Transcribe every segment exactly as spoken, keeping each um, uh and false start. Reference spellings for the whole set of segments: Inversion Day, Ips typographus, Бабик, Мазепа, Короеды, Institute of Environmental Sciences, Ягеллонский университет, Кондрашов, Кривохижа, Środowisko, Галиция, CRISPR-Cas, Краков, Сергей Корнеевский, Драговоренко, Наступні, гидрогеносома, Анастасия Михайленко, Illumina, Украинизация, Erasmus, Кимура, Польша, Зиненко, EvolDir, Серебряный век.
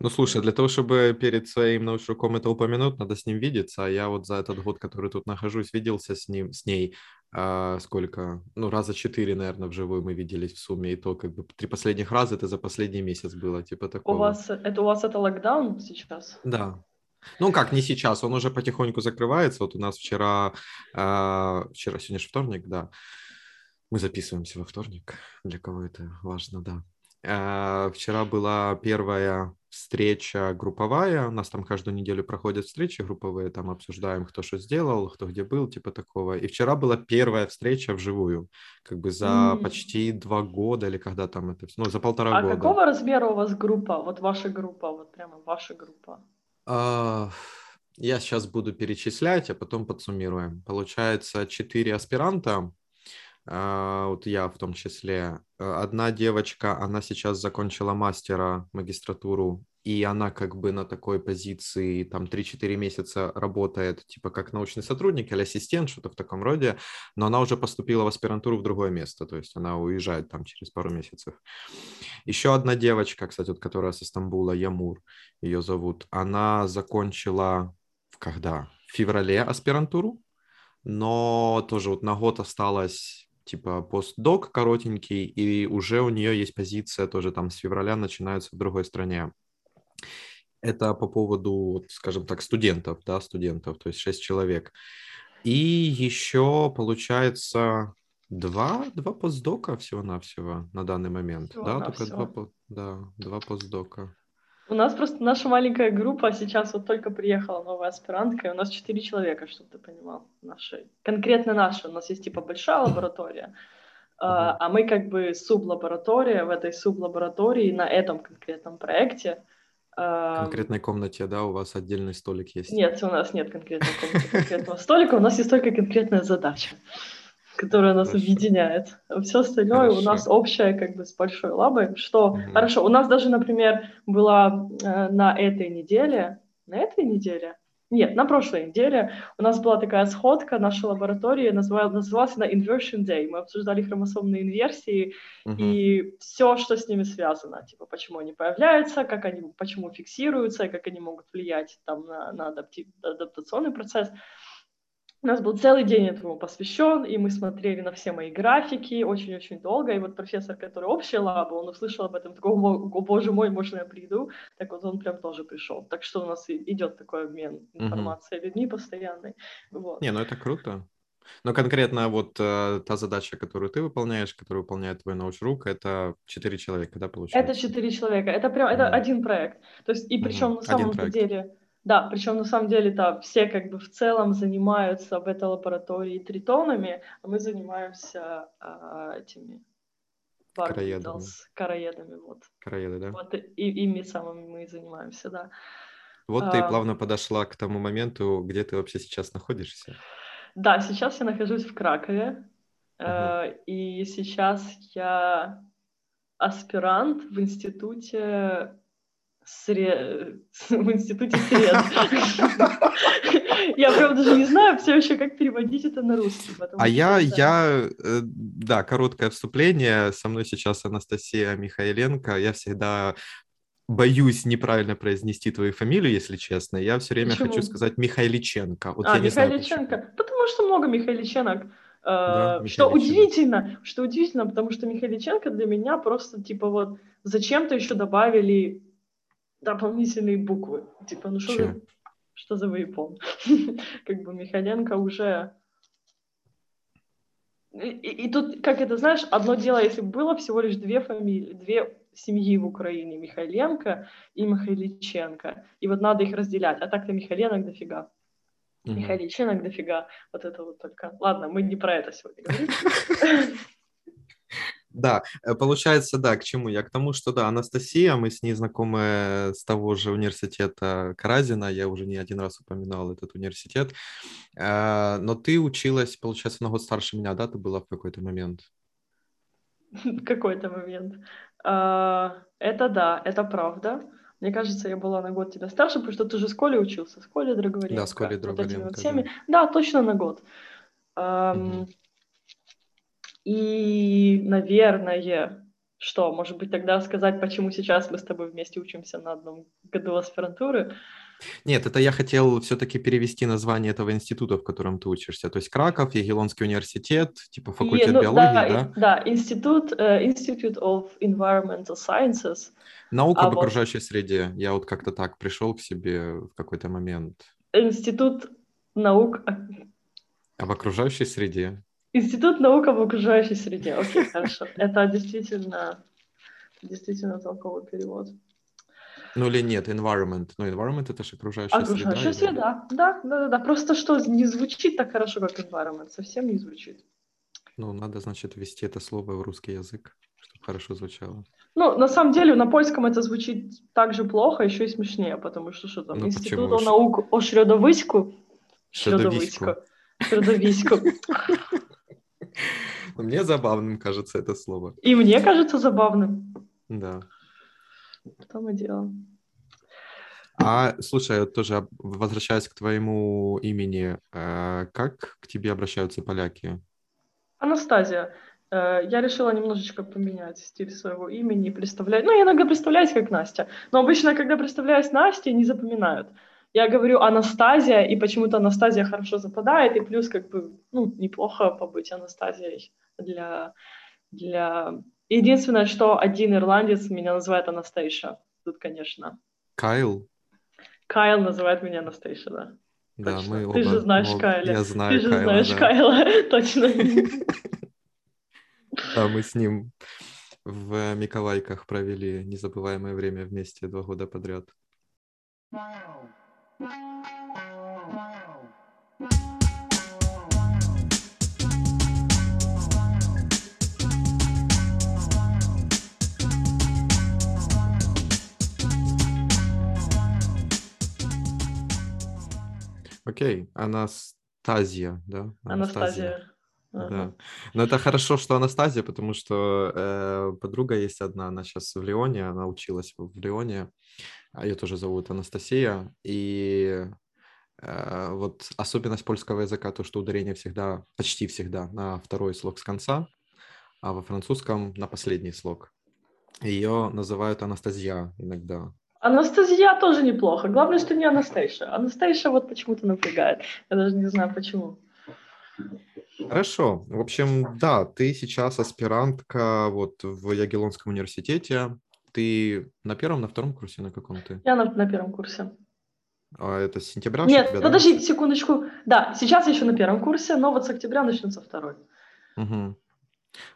Ну, слушай, для того, чтобы перед своим научником это упомянуть, надо с ним видеться. А я вот за этот год, который тут нахожусь, виделся с ним, с ней а, сколько? Ну, раза четыре, наверное, вживую мы виделись в сумме. И то, как бы, три последних раза это за последний месяц было, типа такого. У вас это, у вас это локдаун сейчас? Да. Ну, как, не сейчас, он уже потихоньку закрывается. Вот у нас вчера, э, вчера, сегодня же вторник, да. Мы записываемся во вторник, для кого это важно, да. Э, вчера была первая встреча групповая, у нас там каждую неделю проходят встречи групповые, там обсуждаем, кто что сделал, кто где был, типа такого. И вчера была первая встреча вживую, как бы за mm. почти два года или когда там это, ну, за полтора а года. А какого размера у вас группа, вот ваша группа, вот прямо ваша группа? Я сейчас буду перечислять, а потом подсуммируем. Получается, четыре аспиранта, вот я в том числе. Одна девочка, она сейчас закончила мастера, магистратуру, и она как бы на такой позиции, там, три-четыре месяца работает, типа, как научный сотрудник или ассистент, что-то в таком роде, но она уже поступила в аспирантуру в другое место, то есть она уезжает там через пару месяцев. Еще одна девочка, кстати, вот, которая со Стамбула, Ямур, ее зовут, она закончила, когда? В феврале аспирантуру, но тоже вот на год осталось... типа постдок коротенький, и уже у нее есть позиция тоже там с февраля начинается в другой стране. Это по поводу, скажем так, студентов, да, студентов, то есть шесть человек. И еще, получается, два, два постдока всего-навсего на данный момент. Всего да, только два, да, два постдока. У нас просто наша маленькая группа, сейчас вот только приехала новая аспирантка, и у нас четыре человека, чтобы ты понимал, наши, конкретно наши. У нас есть типа большая лаборатория, а мы как бы сублаборатория, в этой сублаборатории на этом конкретном проекте. В конкретной комнате, да, у вас отдельный столик есть? Нет, у нас нет конкретной комнаты, конкретного столика, у нас есть только конкретная задача, которая нас хорошо. Объединяет. Все остальное хорошо. У нас общее, как бы, с большой лабой. Что угу. Хорошо, у нас даже, например, была э, на этой неделе, на этой неделе? Нет, на прошлой неделе у нас была такая сходка нашей лаборатории, называлась, называлась она Inversion Day. Мы обсуждали хромосомные инверсии угу. и все, что с ними связано. Типа, почему они появляются, как они, почему фиксируются, и как они могут влиять там, на, на адаптив, адаптационный процесс. У нас был целый день этому посвящен, и мы смотрели на все мои графики очень-очень долго, и вот профессор, который общая лаба, он услышал об этом, такой, о боже мой, можно я приду? Так вот он прям тоже пришел. Так что у нас идет такой обмен информацией угу. людьми постоянной. Вот. Не, ну это круто. Но конкретно вот э, та задача, которую ты выполняешь, которую выполняет твой научрук, это четыре человека, да, получается? Это четыре человека, это прям, это mm. один проект. То есть, и причем mm. на самом деле... Да, причем на самом деле-то все как бы в целом занимаются в этой лаборатории тритонами, а мы занимаемся а, этими караедами. караедами вот. Караеды, да? Вот, и, ими самыми мы и занимаемся, да. Вот а, ты плавно подошла к тому моменту, где ты вообще сейчас находишься. Да, сейчас я нахожусь в Кракове, ага. и сейчас я аспирант в институте... Сред... в институте сред. Я прям даже не знаю все еще, как переводить это на русский. А я, я, да, короткое вступление. Со мной сейчас Анастасия Михайленко. Я всегда боюсь неправильно произнести твою фамилию, если честно. Я все время хочу сказать Михайличенко. А, Михайличенко. Потому что много Михайличенок. Да, что удивительно, что удивительно, потому что Михайличенко для меня просто типа вот зачем-то еще добавили... дополнительные буквы. Типа, ну что за... Что за выпол? Как бы Михайленко уже... И, и, и тут, как это, знаешь, одно дело, если было всего лишь две фамилии, две семьи в Украине, Михайленко и Михайличенко. И вот надо их разделять. А так-то Михайленок дофига. Mm-hmm. Михайличенок дофига. Вот это вот только... Ладно, мы не про это сегодня говорим. Да, получается, да, к чему я? К тому, что, да, Анастасия, мы с ней знакомы с того же университета Каразина, я уже не один раз упоминал этот университет, но ты училась, получается, на год старше меня, да, ты была в какой-то момент? Какой-то момент. Это да, это правда. Мне кажется, я была на год тебя старше, потому что ты же в школе учился, в школе Драговоренко. Да, в школе Драговоренко. Да, точно на год. И, наверное, Что, может быть, тогда сказать, почему сейчас мы с тобой вместе учимся на одном году аспирантуры? Нет, это я хотел все-таки перевести название этого института, в котором ты учишься. То есть Краков, Ягеллонский университет, типа факультет и, ну, биологии, да? Да, и, да, институт, uh, Institute of Environmental Sciences. Наука а об вот... окружающей среде. Я вот как-то так пришел к себе в какой-то момент. Институт наук... Об окружающей среде. Институт наук об окружающей среде. Окей, хорошо. Это действительно, действительно толковый перевод. Ну или нет, environment. Ну, environment — это же окружающая среда. Окружающая среда, да, да, да. Просто что, не звучит так хорошо, как environment. Совсем не звучит. Ну, надо, значит, ввести это слово в русский язык, чтобы хорошо звучало. Ну, на самом деле, на польском это звучит так же плохо, еще и смешнее, потому что что там? Ну, Институт наук о środowisku. Środowisko. Środowisko. Мне забавным кажется это слово. И мне кажется забавным. Да. Что мы делаем? А, слушай, я тоже возвращаюсь к твоему имени. Как к тебе обращаются поляки? Анастасия. Я решила немножечко поменять стиль своего имени и представлять. Ну, я иногда представляюсь как Настя. Но обычно, когда представляюсь Настей, не запоминают. Я говорю Анастасия, и почему-то Анастасия хорошо западает, и плюс как бы, ну, неплохо побыть Анастасией для... для... Единственное, что один ирландец меня называет Анастейша. Тут, конечно. Кайл? Кайл называет меня Анастейша, да. Да, точно. Мы Ты оба, же знаешь оба... Кайла. Я знаю Ты же Кайла, знаешь да. Кайла, точно. Да, мы с ним в Миколайках провели незабываемое время вместе два года подряд. Окей, Анастасия, да? Анастасия. Анастасия. Да. Но это хорошо, что Анастасия, потому что э, подруга есть одна, она сейчас в Лионе, она училась в Лионе, ее тоже зовут Анастасия, и э, вот особенность польского языка, то, что ударение всегда, почти всегда на второй слог с конца, а во французском на последний слог. Ее называют Анастасия иногда. Анастасия тоже неплохо. Главное, что не Анастейша. Анастейша вот почему-то напрягает. Я даже не знаю, почему. Хорошо. В общем, да, ты сейчас аспирантка вот в Ягеллонском университете. Ты на первом, на втором курсе, на каком ты? Я на, на первом курсе. А это с сентября? Нет, тебя, подожди, да? секундочку. Да, сейчас я еще на первом курсе, но вот с октября начнется второй. Угу.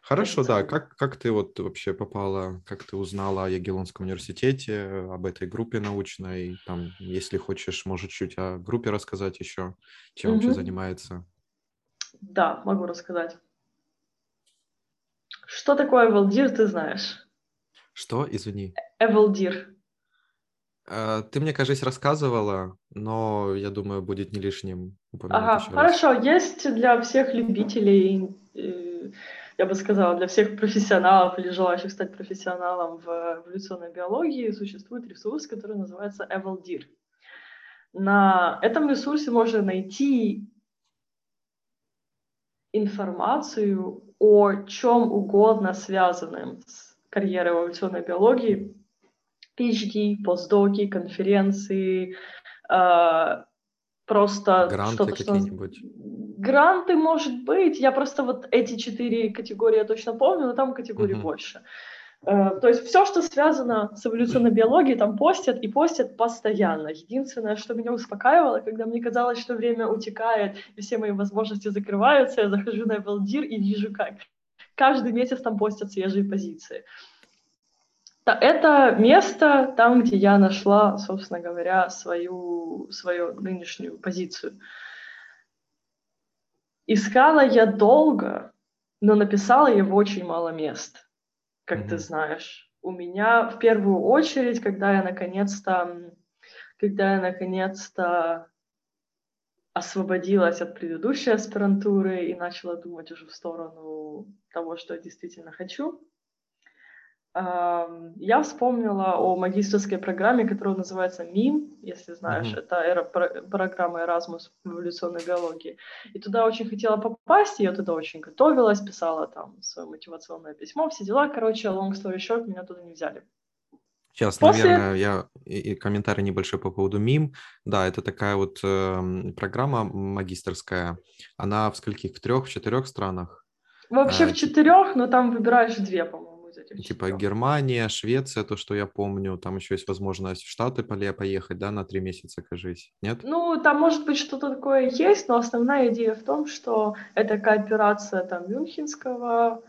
Хорошо, да. Как, как ты вот вообще попала, как ты узнала о Ягеллонском университете, об этой группе научной? Там, если хочешь, может, чуть о группе рассказать еще, чем mm-hmm. вообще занимается? Да, могу рассказать. Что такое EvolDir, ты знаешь? Что? Извини. EvolDir. Ты мне, кажется, рассказывала, но я думаю, будет не лишним упомянуть. Ага, еще хорошо. Раз. Есть для всех любителей... Я бы сказала, для всех профессионалов или желающих стать профессионалом в эволюционной биологии существует ресурс, который называется EvolDir. На этом ресурсе можно найти информацию о чем угодно, связанном с карьерой эволюционной биологии, PhD, постдоки, конференции, э, просто гранты что-то, какие-нибудь. Что... Гранты, может быть, я просто вот эти четыре категории я точно помню, но там категорий mm-hmm. больше. Э, то есть все, что связано с эволюционной биологией, там постят и постят постоянно. Единственное, что меня успокаивало, когда мне казалось, что время утекает и все мои возможности закрываются, я захожу на EvolDir и вижу, как каждый месяц там постят свежие позиции. Это место там, где я нашла, собственно говоря, свою, свою нынешнюю позицию. Искала я долго, но написала я в очень мало мест, как mm-hmm. ты знаешь. У меня в первую очередь, когда я наконец-то, когда я наконец-то освободилась от предыдущей аспирантуры и начала думать уже в сторону того, что я действительно хочу, Я вспомнила о магистерской программе, которая называется мим, если знаешь, mm-hmm. это эра, программа Erasmus в эволюционной биологии. И туда очень хотела попасть, я туда очень готовилась, писала там свое мотивационное письмо, все дела. Короче, long story short, меня туда не взяли. Сейчас, После... наверное, я и комментарий небольшой по поводу мим. Да, это такая вот э, программа магистерская. Она в скольких? В трех, в четырех странах? Вообще э, в четырех, но там выбираешь две, по-моему. Типа Германия, Швеция, то, что я помню. Там еще есть возможность в Штаты поехать, да, на три месяца, кажись, нет? Ну, там, может быть, что-то такое есть, но основная идея в том, что это кооперация там Мюнхенского,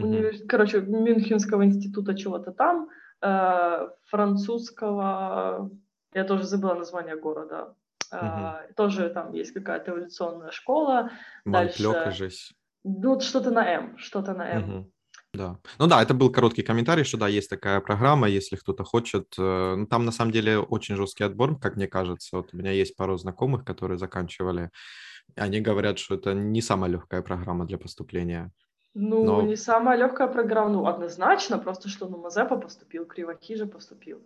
mm-hmm. универ... короче, Мюнхенского института чего-то там, э, французского, я тоже забыла название города, э, mm-hmm. тоже там есть какая-то эволюционная школа. Монплё, кажись. Ну, что-то на М, что-то на М. Mm-hmm. Да. Ну да, это был короткий комментарий, что да, есть такая программа, если кто-то хочет. Там на самом деле очень жесткий отбор, как мне кажется. Вот у меня есть пару знакомых, которые заканчивали. Они говорят, что это не самая легкая программа для поступления. Ну, Но... не самая легкая программа, ну, однозначно, просто что ну, Мазепа поступил, Кривохижа поступил.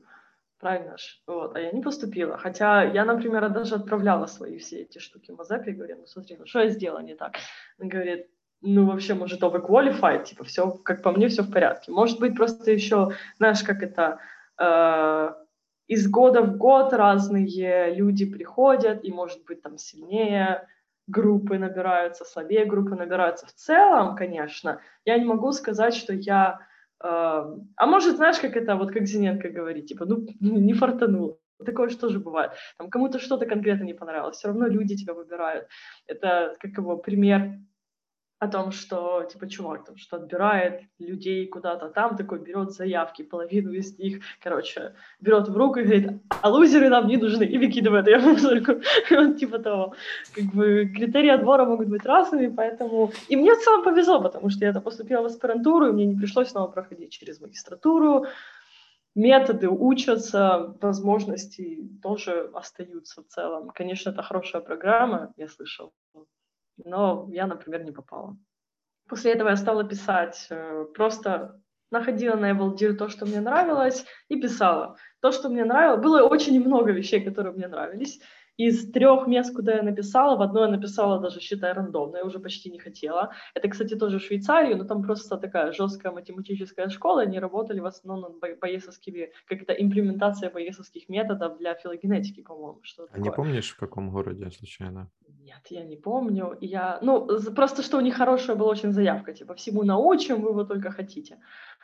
Правильно же? Вот. А я не поступила. Хотя я, например, даже отправляла свои все эти штуки Мазепе и говорю, ну смотри, ну что я сделала не так? Он говорит, ну, вообще, может, overqualified, типа, все, как по мне, все в порядке. Может быть, просто еще, знаешь, как это, э, из года в год разные люди приходят, и, может быть, там сильнее группы набираются, слабее группы набираются. В целом, конечно, я не могу сказать, что я... Э, а может, знаешь, как это, вот как Зиненко говорит, типа, ну, не фартануло. Такое же тоже бывает. Там кому-то что-то конкретно не понравилось, все равно люди тебя выбирают. Это, как его, пример... о том, что, типа, чувак там, что отбирает людей куда-то там, такой берет заявки, половину из них, короче, берет в руку и говорит, а лузеры нам не нужны, и выкидывает ее в руку. Вот, типа того. Как бы критерии отбора могут быть разными, поэтому... И мне в целом повезло, потому что я поступила в аспирантуру, и мне не пришлось снова проходить через магистратуру. Методы учатся, возможности тоже остаются в целом. Конечно, это хорошая программа, я слышала. Но я, например, не попала. После этого я стала писать. Просто находила на EvolDir то, что мне нравилось, и писала. То, что мне нравилось. Было очень много вещей, которые мне нравились. Из трех мест, куда я написала, в одно я написала даже, считай, рандомно. Я уже почти не хотела. Это, кстати, тоже в Швейцарии, но там просто такая жесткая математическая школа. Они работали в основном над байесовскими, как-то имплементация байесовских методов для филогенетики, по-моему. Что такое. Не помнишь, в каком городе, случайно? Нет, я не помню. Я... Ну, просто что у них хорошая была очень заявка, типа, всему научим, вы его только хотите.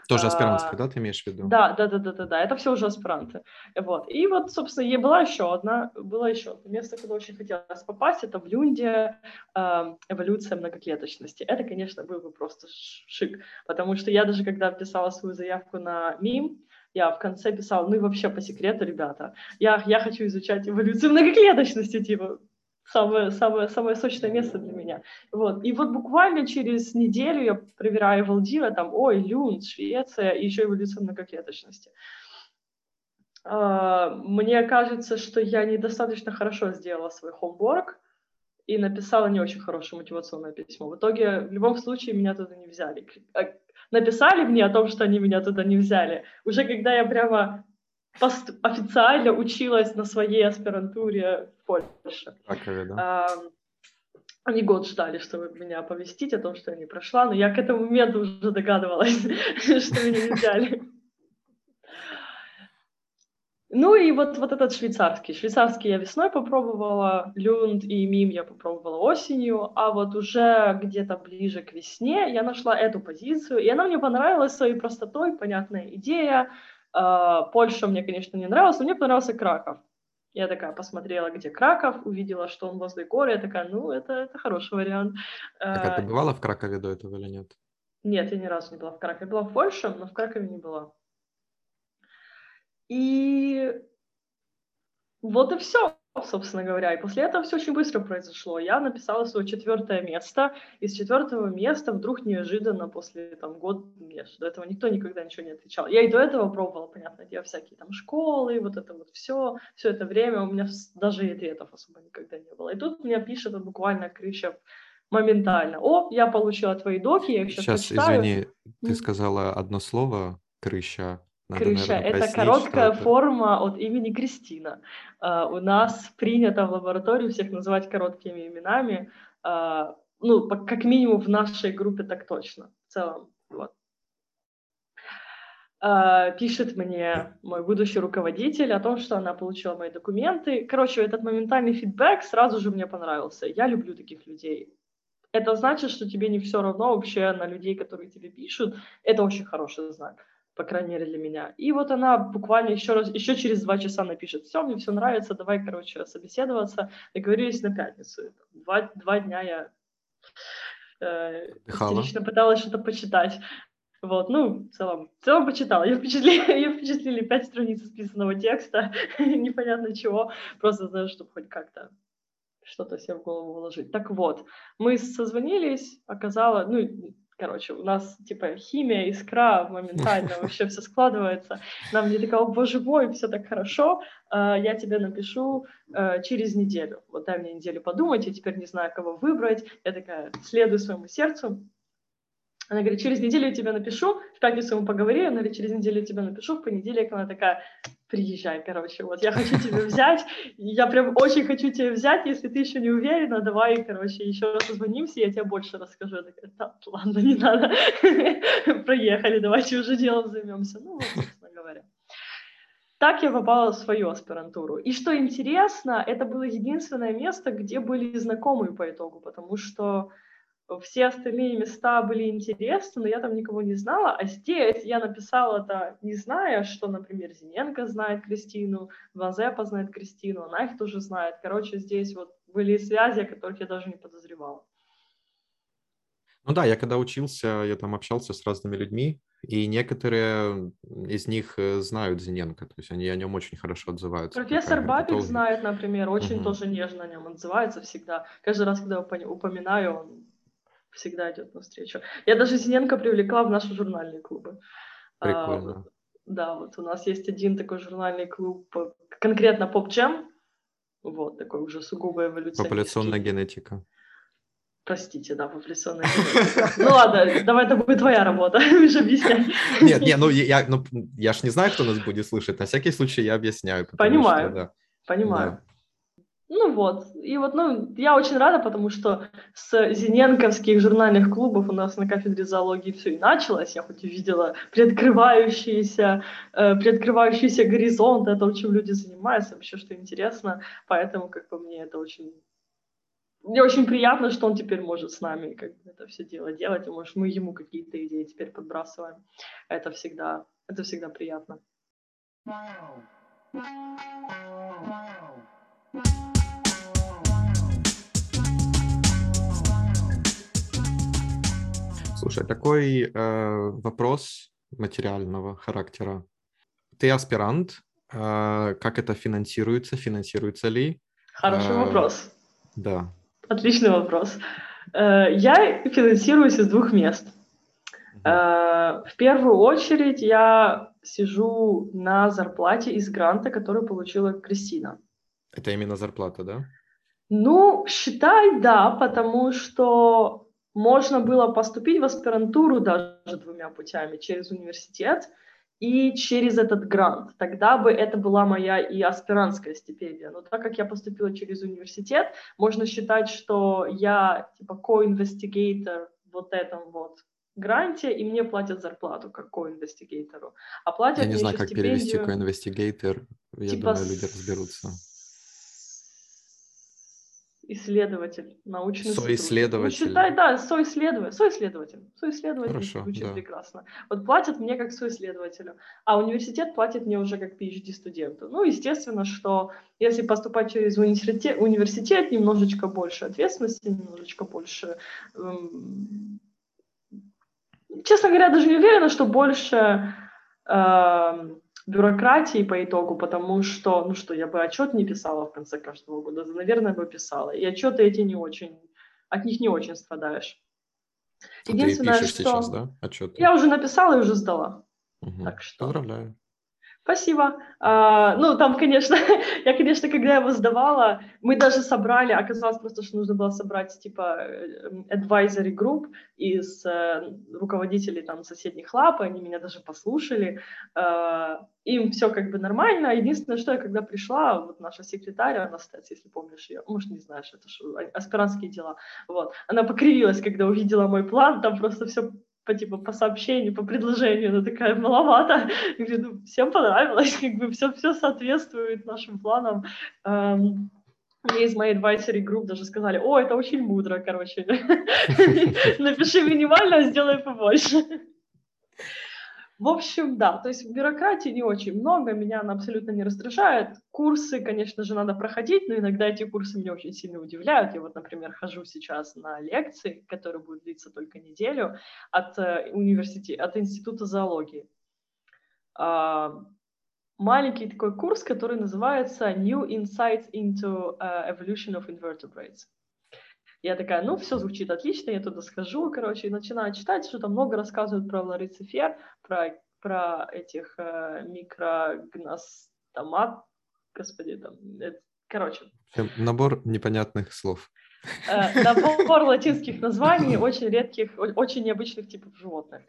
Тоже аспирантская, а, да, ты имеешь в виду? Да, да, да, да, да, да, это все уже аспиранты. Вот. И вот, собственно, ей была еще одна, было еще одно место, куда очень хотелось попасть, это в Лунде э, эволюция многоклеточности. Это, конечно, был бы просто шик, потому что я даже, когда писала свою заявку на мим, я в конце писала, ну и вообще по секрету, ребята, я, я хочу изучать эволюцию многоклеточности, типа, Самое, самое, самое сочное место для меня. Вот. И вот буквально через неделю я проверяю EvolDir, там, ой, Лунд, Швеция, и еще эволюция многоклеточности. Мне кажется, что я недостаточно хорошо сделала свой homework и написала не очень хорошее мотивационное письмо. В итоге, в любом случае, меня туда не взяли. Написали мне о том, что они меня туда не взяли. Уже когда я прямо... Пост- официально училась на своей аспирантуре в Польше. Кракове, да? А, они год ждали, чтобы меня оповестить о том, что я не прошла, но я к этому моменту уже догадывалась, что меня не взяли. Ну и вот, вот этот швейцарский. Швейцарский я весной попробовала, Лунд и мим я попробовала осенью, а вот уже где-то ближе к весне я нашла эту позицию, и она мне понравилась своей простотой, понятная идея. Польша мне, конечно, не нравилась, но мне понравился Краков. Я такая посмотрела, где Краков, увидела, что он возле горы, я такая, ну, это, это хороший вариант. Так, а ты бывала в Кракове до этого или нет? Нет, я ни разу не была в Кракове. Я была в Польше, но в Кракове не была. И вот и все, собственно говоря. И после этого все очень быстро произошло. Я написала свое четвертое место. И с четвертого места вдруг неожиданно после там, года, нет, до этого никто никогда ничего не отвечал. Я и до этого пробовала, понятно, я всякие там школы, вот это вот все. Все это время у меня даже и ответов особо никогда не было. И тут меня пишет буквально Крыщев моментально. О, я получила твои доки, я их сейчас, сейчас прочитаю. Извини, ты сказала одно слово, Крыша. Надо, крыша, наверное, это прояснить, короткая что-то. Форма от имени Кристина. Uh, у нас принято в лаборатории всех называть короткими именами. Uh, ну, по, как минимум в нашей группе так точно. В целом, вот. Uh, пишет мне мой будущий руководитель о том, что она получила мои документы. Короче, этот моментальный фидбэк сразу же мне понравился. Я люблю таких людей. Это значит, что тебе не все равно вообще на людей, которые тебе пишут. Это очень хороший знак, по крайней мере, для меня. И вот она буквально еще раз, еще через два часа напишет: все, мне все нравится, давай, короче, собеседоваться. Договорились на пятницу. Два, два дня я э, истерично пыталась что-то почитать. Вот, ну, в целом, в целом почитала. Ее впечатлили, ее впечатлили пять страниц списанного текста, непонятно чего, просто, знаешь, чтобы хоть как-то что-то себе в голову вложить. Так вот, мы созвонились, оказалось, ну, короче, у нас, типа, химия, искра, моментально вообще все складывается. Нам не такая: о, боже мой, все так хорошо, я тебе напишу через неделю. Вот дай мне неделю подумать, я теперь не знаю, кого выбрать. Я такая: следую своему сердцу. Она говорит: через неделю я тебе напишу, в пятницу мы поговорим, она говорит: через неделю я тебе напишу, в понедельник она такая: приезжай, короче, вот я хочу тебя взять, я прям очень хочу тебя взять, если ты еще не уверена, давай, короче, еще раз созвонимся, я тебе больше расскажу. Я такая: да, ладно, не надо, проехали, давайте уже делом займемся. Ну вот, собственно говоря. Так я попала в свою аспирантуру. И что интересно, это было единственное место, где были знакомые по итогу, потому что все остальные места были интересны, но я там никого не знала, а здесь я написала-то не зная, что, например, Зиненко знает Кристину, Вазепа знает Кристину, она их тоже знает. Короче, здесь вот были связи, о которых я даже не подозревала. Ну да, я когда учился, я там общался с разными людьми, и некоторые из них знают Зиненко, то есть они о нем очень хорошо отзываются. Профессор Бабик знает, например, очень угу. тоже нежно о нем отзывается всегда. Каждый раз, когда я упоминаю, он всегда идет навстречу. Я даже Зиненко привлекла в наши журнальные клубы. Прикольно. А, вот, да, вот у нас есть один такой журнальный клуб, конкретно поп-джем, вот такой уже сугубо эволюционный. Популяционная генетика. Простите, да, популяционная генетика. Ну ладно, давай, это будет твоя работа, уже объясняй. Нет, не, ну я, ну я ж не знаю, кто нас будет слышать, на всякий случай я объясняю. Понимаю, что, да. понимаю. Да. Ну вот, и вот, ну, я очень рада, потому что с зиненковских журнальных клубов у нас на кафедре зоологии все и началось. Я хоть и видела приоткрывающиеся, э, приоткрывающиеся горизонты о том, чем люди занимаются, вообще что интересно, поэтому, как бы, мне это очень... Мне очень приятно, что он теперь может с нами как бы это все дело делать, и, может, мы ему какие-то идеи теперь подбрасываем. Это всегда, это всегда приятно. Слушай, такой э, вопрос материального характера. Ты аспирант, э, как это финансируется, финансируется ли? Хороший э, вопрос. Да. Отличный вопрос. Э, я финансируюсь из двух мест. Угу. Э, в первую очередь я сижу на зарплате из гранта, который получила Кристина. Это именно зарплата, да? Ну, считай, да, потому что... Можно было поступить в аспирантуру даже двумя путями, через университет и через этот грант. Тогда бы это была моя и аспирантская стипендия. Но так как я поступила через университет, можно считать, что я типа ко-инвестигейтор вот этом вот гранте, и мне платят зарплату как ко-инвестигейтору. А платят я не мне знаю, как стипендию... перевести ко-инвестигейтор, я типа... думаю, люди разберутся. Исследователь, научный соисследователь. Ну, считай, да, соисследователь, соисследователь, соисследователь. Хорошо, звучит да. прекрасно. Вот платят мне как соисследователю, а университет платит мне уже как PhD-студенту. Ну, естественно, что если поступать через университет, университет немножечко больше ответственности, немножечко больше... Эм... Честно говоря, даже не уверена, что больше... Эм... бюрократии по итогу, потому что, ну что, я бы отчет не писала в конце каждого года, наверное, бы писала. И отчеты эти не очень, от них не очень страдаешь. А единственное, ты пишешь что сейчас, да, отчеты? Я уже написала и уже сдала. Угу. Так что... Поздравляю. Спасибо. А, ну, там, конечно, я, конечно, когда его сдавала, мы даже собрали, оказалось просто, что нужно было собрать, типа, advisory group из э, руководителей, там, соседних лап, они меня даже послушали, э, им все как бы нормально, единственное, что я когда пришла, вот наша секретарь, Анастасия, если помнишь ее, может, не знаешь, это ж аспирантские дела, вот, она покривилась, когда увидела мой план, там просто все... По, типа, по сообщению, по предложению, она такая маловато. Я говорю, ну, всем понравилось, как бы все, все соответствует нашим планам. Эм, мне из моей advisory group даже сказали, о, это очень мудро, короче. Напиши минимально, а сделай побольше. В общем, да, то есть бюрократии не очень много, меня она абсолютно не раздражает. Курсы, конечно же, надо проходить, но иногда эти курсы меня очень сильно удивляют. Я вот, например, хожу сейчас на лекции, которые будут длиться только неделю, от университета, от Института зоологии. Маленький такой курс, который называется New Insights into Evolution of Invertebrates. Я такая, ну, все звучит отлично, я туда схожу, короче, и начинаю читать, что там много рассказывают про лорицифер, про, про этих э, микрогностомат, господи, там, это, короче. Набор непонятных слов. Э, набор латинских названий, очень редких, очень необычных типов животных.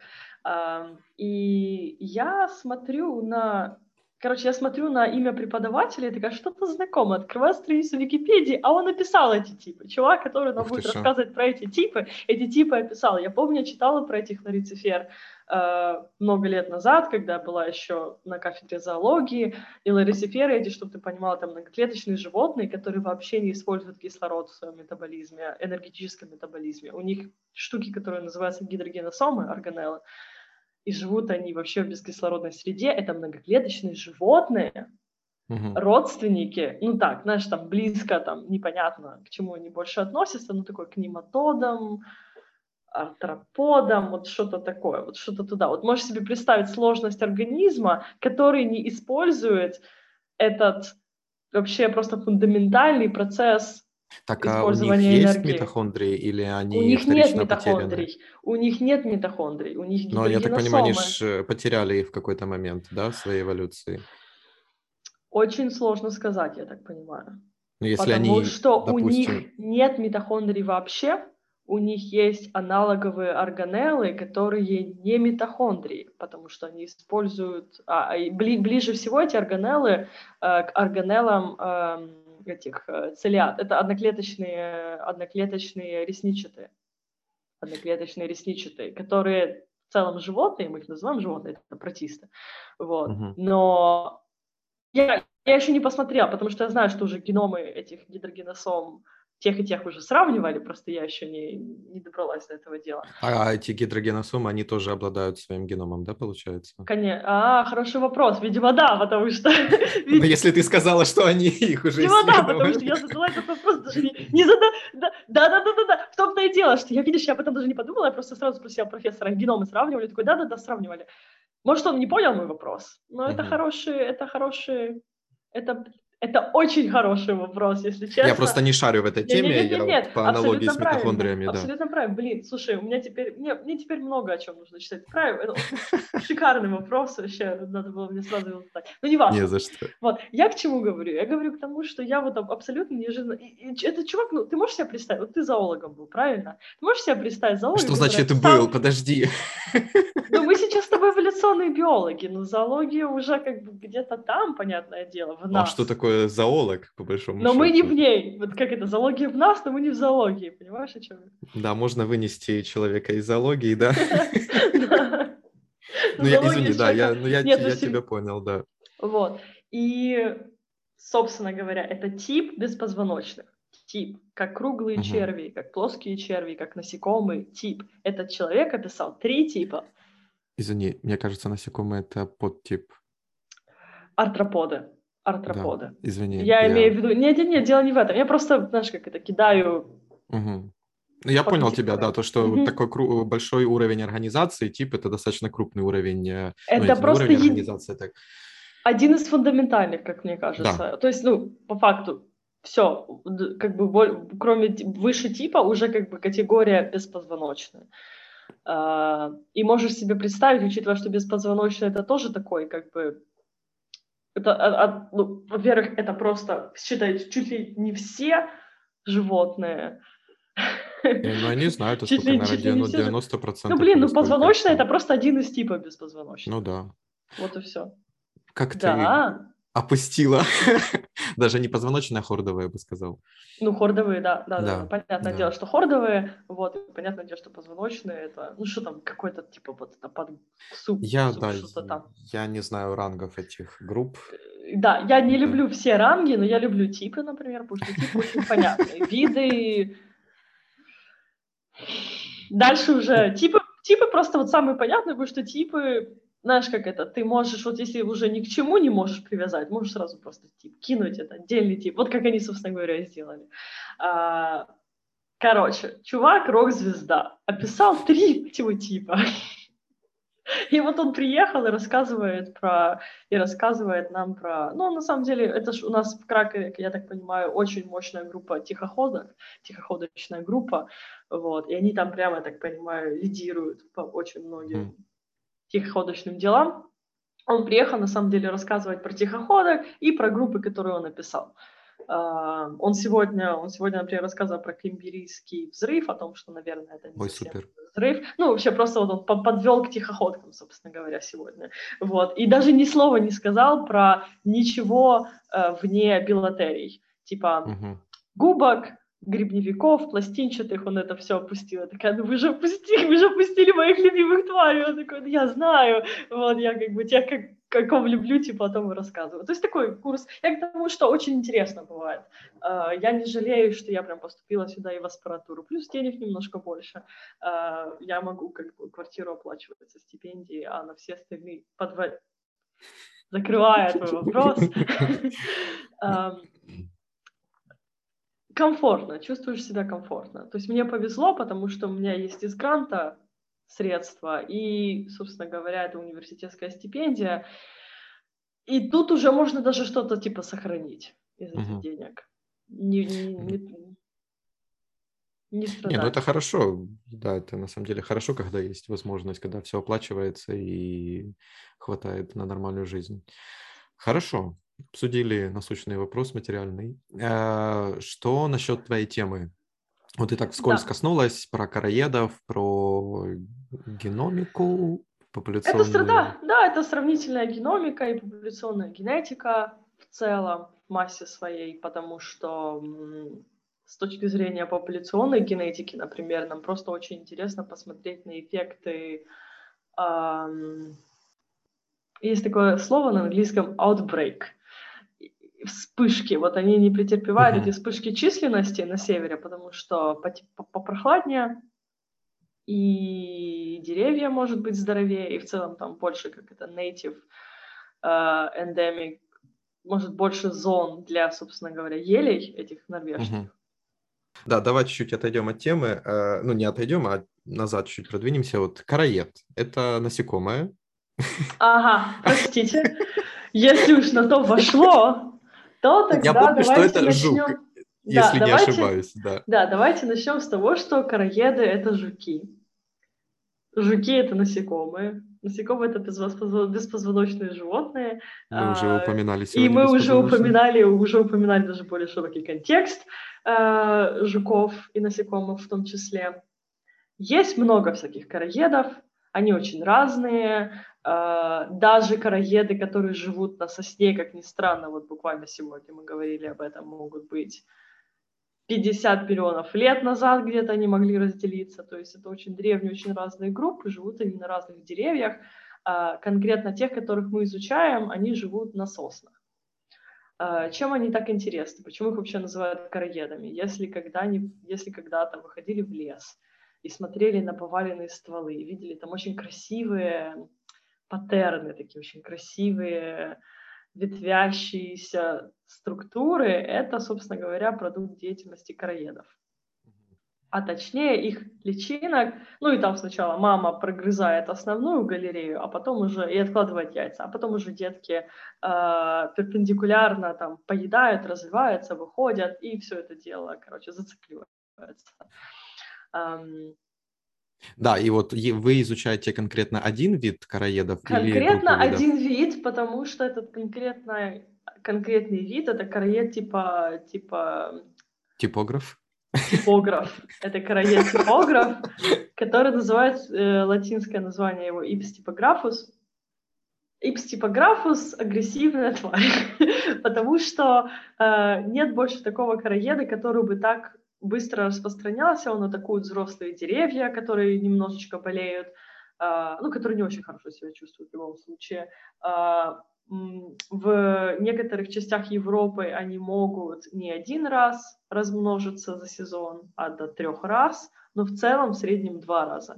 Э, и я смотрю на... Короче, я смотрю на имя преподавателя и такая, что-то знакомое. Открываю страницу Википедии, а он описал эти типы. Чувак, который нам Ух будет рассказывать шо. про эти типы, эти типы описал. Я помню, я читала про этих лорицифер э, много лет назад, когда я была еще на кафедре зоологии. И лорициферы эти, чтобы ты понимала, там многоклеточные животные, которые вообще не используют кислород в своем метаболизме, энергетическом метаболизме. У них штуки, которые называются гидрогеносомы, органеллы. И живут они вообще в бескислородной среде, это многоклеточные животные, угу. родственники, ну так, знаешь, там близко, там непонятно, к чему они больше относятся, ну такой к нематодам, артроподам, вот что-то такое, вот что-то туда. Вот можешь себе представить сложность организма, который не использует этот вообще просто фундаментальный процесс. Так, а у них есть энергии. митохондрии или они у них нет митохондрий, потеряны? У них нет митохондрий, у них гидрогеносомы. Но я так понимаю, они же потеряли их в какой-то момент, да, в своей эволюции? Очень сложно сказать, я так понимаю. Но если Потому они, что допустим... у них нет митохондрий вообще, у них есть аналоговые органеллы, которые не митохондрии, потому что они используют... А, бли, ближе всего эти органеллы э, к органеллам... Э, этих целиат. Это одноклеточные, одноклеточные ресничатые. Одноклеточные ресничатые, которые в целом животные, мы их называем животные, это протисты. Вот. Угу. Но я, я еще не посмотрела, потому что я знаю, что уже геномы этих гидрогеносом тех и тех уже сравнивали, просто я еще не, не добралась до этого дела. А эти гидрогеносомы, они тоже обладают своим геномом, да, получается? Конечно. А, хороший вопрос. Видимо, да, потому что... Но если ты сказала, что они их уже Видимо, да, потому что я задала этот вопрос, даже не, не задала... Да-да-да-да, в том-то и дело, что я, видишь, я об этом даже не подумала, я просто сразу спросила профессора, геномы сравнивали, такой, да-да-да, сравнивали. Может, он не понял мой вопрос, но это хороший, это хороший, это... Это очень хороший вопрос, если честно. Я просто не шарю в этой теме, нет, нет, нет, я нет, вот по аналогии с митохондриами. Абсолютно да. правильно. Блин, слушай, у меня теперь, мне, мне теперь много о чем нужно читать. Правильно? Шикарный вопрос вообще, надо было мне сразу его задать. Ну, не важно. Не за что. Вот, я к чему говорю? Я говорю к тому, что я вот абсолютно неожиданно... Этот чувак, ну, ты можешь себе представить? Вот ты зоологом был, правильно? Ты можешь себе представить зоологом? Что значит ты был? Подожди. Ну, мы сейчас с тобой эволюционные биологи, но зоология уже как бы где-то там, понятное дело, в нас. А что такое зоолог, по большому счету. Но мы не в ней. Вот как это, зоология в нас, но мы не в зоологии. Понимаешь, о чем я? Да, можно вынести человека из зоологии, да? Ну, извини, да, я тебя понял, да. Вот. И, собственно говоря, это тип беспозвоночных. Тип. Как круглые черви, как плоские черви, как насекомые. Тип. Этот человек описал три типа. Извини, мне кажется, насекомые — это подтип. Артроподы. Артроподы. Да, извини. Я, я имею в виду... Нет, нет, нет, дело не в этом. Я просто, знаешь, как это, кидаю... Угу. Я Фактически. понял тебя, да, то, что угу. такой кру... большой уровень организации, тип, это достаточно крупный уровень... Это ну, просто... Уровень организации, так. Один из фундаментальных, как мне кажется. Да. То есть, ну, по факту, все, как бы, кроме выше типа, уже как бы категория беспозвоночная. И можешь себе представить, учитывая, что беспозвоночная — это тоже такой, как бы... Это, ну, во-первых, это просто, считайте, чуть ли не все животные. Ну, они знают, это сколько, наверное, девяносто процентов. Ну, блин, ну, позвоночное – это просто один из типов беспозвоночных. Ну, да. Вот и все. Как ты опустила. Даже не позвоночное, а хордовые, я бы сказал. Ну, хордовые, да. да, да. Понятное дело, что хордовые, вот, понятное дело, что позвоночные – это, ну, что там, какой-то, типа, вот, это под суп, что-то там. Я не знаю рангов этих групп. Да, я не люблю все ранги, но я люблю типы, например, потому что типы очень понятные. Виды… Дальше уже типы, типы просто вот самые понятные, потому что типы, знаешь, как это, ты можешь, вот если уже ни к чему не можешь привязать, можешь сразу просто тип кинуть, это отдельный тип, вот как они, собственно говоря, и сделали. А, короче, чувак, рок-звезда, описал три типа типа. И вот он приехал и рассказывает, про, и рассказывает нам про... Ну, на самом деле, это ж у нас в Кракове, я так понимаю, очень мощная группа тихоходов, тихоходочная группа, вот, и они там прямо, я так понимаю, лидируют по очень многим тихоходочным делам. Он приехал, на самом деле, рассказывать про тихоходок и про группы, которые он описал. Uh, он, сегодня, он сегодня, например, рассказывал про кемберийский взрыв, о том, что, наверное, это не Ой, совсем супер. Взрыв. Ну, вообще, просто вот он подвел к тихоходкам, собственно говоря, сегодня. Вот. И даже ни слова не сказал про ничего uh, вне билатерий. Типа угу. губок, гребневиков, пластинчатых, он это все опустил. Я такая, ну вы же опустили, вы же опустили моих любимых тварей. Он такой, ну я знаю, вот я как бы тех, как о ком люблю, типа, о том и рассказываю. То есть такой курс. Я думаю, что очень интересно бывает. Я не жалею, что я прям поступила сюда и в аспирантуру. Плюс денег немножко больше. Я могу как бы квартиру оплачивать со стипендии, а на все остальные подвали. Закрывая твой вопрос. Комфортно. Чувствуешь себя комфортно. То есть мне повезло, потому что у меня есть из гранта средства и, собственно говоря, это университетская стипендия. И тут уже можно даже что-то типа сохранить из этих угу. денег. Не, не, не, не страдать. Не, ну это хорошо. Да, это на самом деле хорошо, когда есть возможность, когда все оплачивается и хватает на нормальную жизнь. Хорошо. Обсудили насущный вопрос материальный. Что насчет твоей темы? Вот ты так вскользь да. коснулась про короедов, про геномику, популяционную... Это, да, да, это сравнительная геномика и популяционная генетика в целом, в массе своей, потому что с точки зрения популяционной генетики, например, нам просто очень интересно посмотреть на эффекты... Эм, есть такое слово на английском «outbreak». Вспышки, вот они не претерпевают эти вспышки численности на севере, потому что попрохладнее, и деревья, может быть, здоровее, и в целом там больше, как это, native, endemic, может, больше зон для, собственно говоря, елей этих норвежских. Да, давай чуть-чуть отойдем от темы, ну, не отойдем, а назад чуть-чуть продвинемся. Вот короед – это насекомое. Ага, простите. Если уж на то вошло... То, тогда я помню, что это начнем... жук, если да, не давайте... ошибаюсь. Да. да, давайте начнем с того, что короеды – это жуки. Жуки – это насекомые. Насекомые – это беспозвоночные животные. Мы уже упоминали сегодня. И мы уже упоминали, уже упоминали даже более широкий контекст жуков и насекомых в том числе. Есть много всяких короедов, они очень разные. Даже короеды, которые живут на сосне, как ни странно, вот буквально сегодня мы говорили об этом, могут быть пятьдесят миллионов лет назад где-то они могли разделиться, то есть это очень древние, очень разные группы, живут они на разных деревьях, конкретно тех, которых мы изучаем, они живут на соснах. Чем они так интересны, почему их вообще называют короедами? Если, когда не, если когда-то выходили в лес и смотрели на поваленные стволы, видели там очень красивые... паттерны, такие очень красивые, ветвящиеся структуры, это, собственно говоря, продукт деятельности короедов. А точнее их личинок, ну и там сначала мама прогрызает основную галерею, а потом уже и откладывает яйца, а потом уже детки э, перпендикулярно там поедают, развиваются, выходят, и все это дело, короче, зацикливается. Да, и вот вы изучаете конкретно один вид короедов? Конкретно один вид, потому что этот конкретный, конкретный вид, это короед типа... типа... Типограф? Типограф. Это короед-типограф, который называет, э, латинское название его Ips typographus. Ips typographus — агрессивная тварь, потому что э, нет больше такого короеда, который бы так быстро распространялся. Он атакует взрослые деревья, которые немножечко болеют, э, ну, которые не очень хорошо себя чувствуют в любом случае. Э, В некоторых частях Европы они могут не один раз размножиться за сезон, а до трех раз, но в целом в среднем два раза.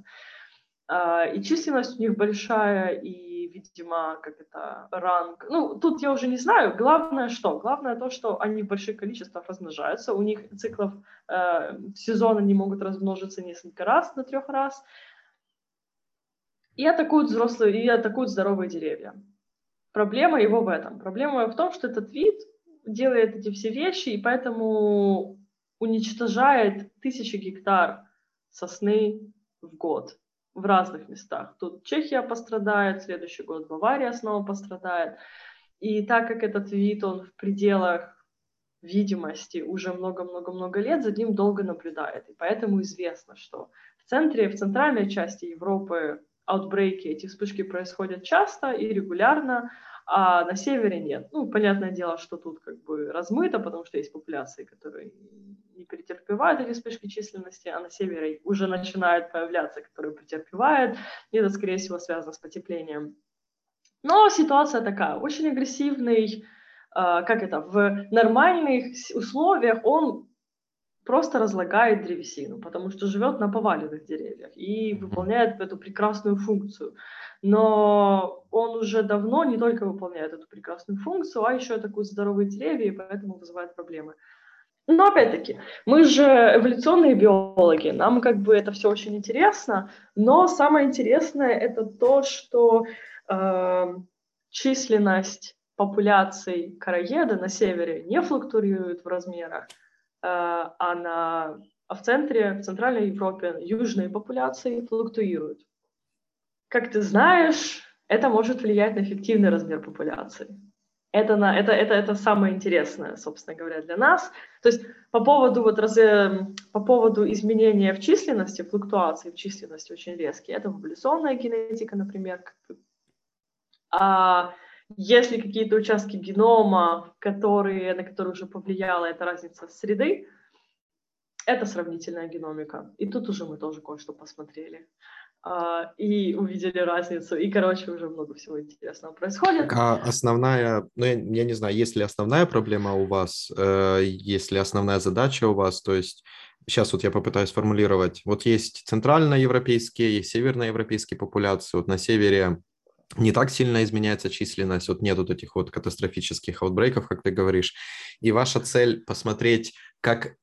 И численность у них большая, и, видимо, как это, ранг... Ну, тут я уже не знаю. Главное что? Главное то, что они в больших количествах размножаются. У них циклов э, сезона они могут размножиться несколько раз, до трех раз. И атакуют взрослые, и атакуют здоровые деревья. Проблема его в этом. Проблема его в том, что этот вид делает эти все вещи, и поэтому уничтожает тысячи гектар сосны в год в разных местах. Тут Чехия пострадает, следующий год Бавария снова пострадает. И так как этот вид, он в пределах видимости уже много-много-много лет, за ним долго наблюдает. И поэтому известно, что в центре, в центральной части Европы аутбрейки, эти вспышки происходят часто и регулярно, а на севере нет. Ну, понятное дело, что тут как бы размыто, потому что есть популяции, которые не претерпевают эти вспышки численности, а на севере уже начинают появляться, которые претерпевают, и это, скорее всего, связано с потеплением. Но ситуация такая, очень агрессивный, э, как это, в нормальных условиях он просто разлагает древесину, потому что живет на поваленных деревьях и выполняет эту прекрасную функцию. Но он уже давно не только выполняет эту прекрасную функцию, а еще атакует здоровые деревья, и поэтому вызывает проблемы. Но опять-таки, мы же эволюционные биологи, нам как бы это все очень интересно, но самое интересное — это то, что э, численность популяций короеда на севере не флуктуирует в размерах, а, на, а в центре, в Центральной Европе южные популяции флуктуируют. Как ты знаешь, это может влиять на эффективный размер популяции. Это, на, это, это, это самое интересное, собственно говоря, для нас. То есть по поводу, вот, раз, по поводу изменения в численности, флуктуации в численности очень резкие. Это эволюционная генетика, например. А если какие-то участки генома, которые, на которые уже повлияла эта разница среды, это сравнительная геномика. И тут уже мы тоже кое-что посмотрели а, и увидели разницу. И, короче, уже много всего интересного происходит. А основная, ну я, я не знаю, есть ли основная проблема у вас, э, есть ли основная задача у вас, то есть... Сейчас вот я попытаюсь сформулировать. Вот есть центральноевропейские и северноевропейские популяции. Вот на севере не так сильно изменяется численность, вот нет вот этих вот катастрофических аутбрейков, как ты говоришь, и ваша цель посмотреть, как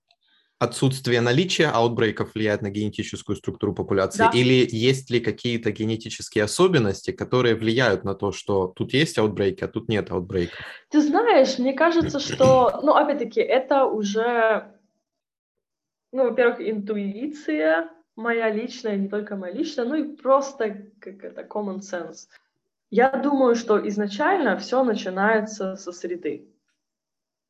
отсутствие наличия аутбрейков влияет на генетическую структуру популяции, да. Или есть ли какие-то генетические особенности, которые влияют на то, что тут есть аутбрейки, а тут нет аутбрейков? Ты знаешь, мне кажется, что, ну, опять-таки, это уже, ну, во-первых, интуиция моя личная, не только моя личная, ну и просто, как это, common sense. Я думаю, что изначально все начинается со среды.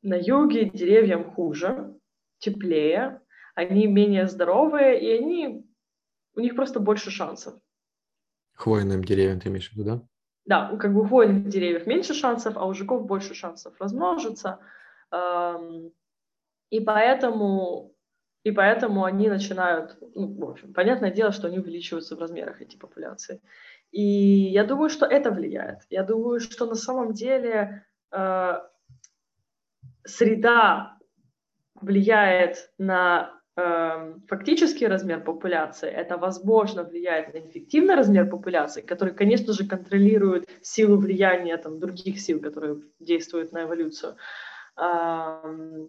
На юге деревьям хуже, теплее, они менее здоровые, и они, у них просто больше шансов. Хвойным деревьям ты имеешь в виду, да? Да, как бы у хвойных деревьев меньше шансов, а у жуков больше шансов размножиться. И поэтому, и поэтому они начинают, ну, в общем, понятное дело, что они увеличиваются в размерах, эти популяции. И я думаю, что это влияет. Я думаю, что на самом деле э, среда влияет на э, фактический размер популяции. Это, возможно, влияет на эффективный размер популяции, который, конечно же, контролирует силу влияния там, других сил, которые действуют на эволюцию. Э,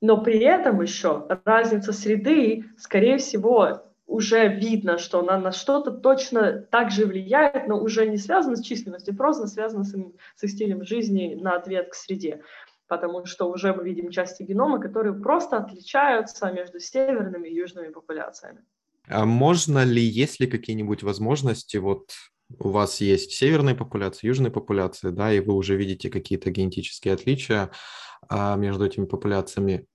но при этом еще разница среды, скорее всего, уже видно, что она на что-то точно так же влияет, но уже не связано с численностью, просто связано с, с стилем жизни на ответ к среде. Потому что уже мы видим части генома, которые просто отличаются между северными и южными популяциями. А можно ли, есть ли какие-нибудь возможности, вот у вас есть северные популяции, южные популяции, да, и вы уже видите какие-то генетические отличия а, между этими популяциями.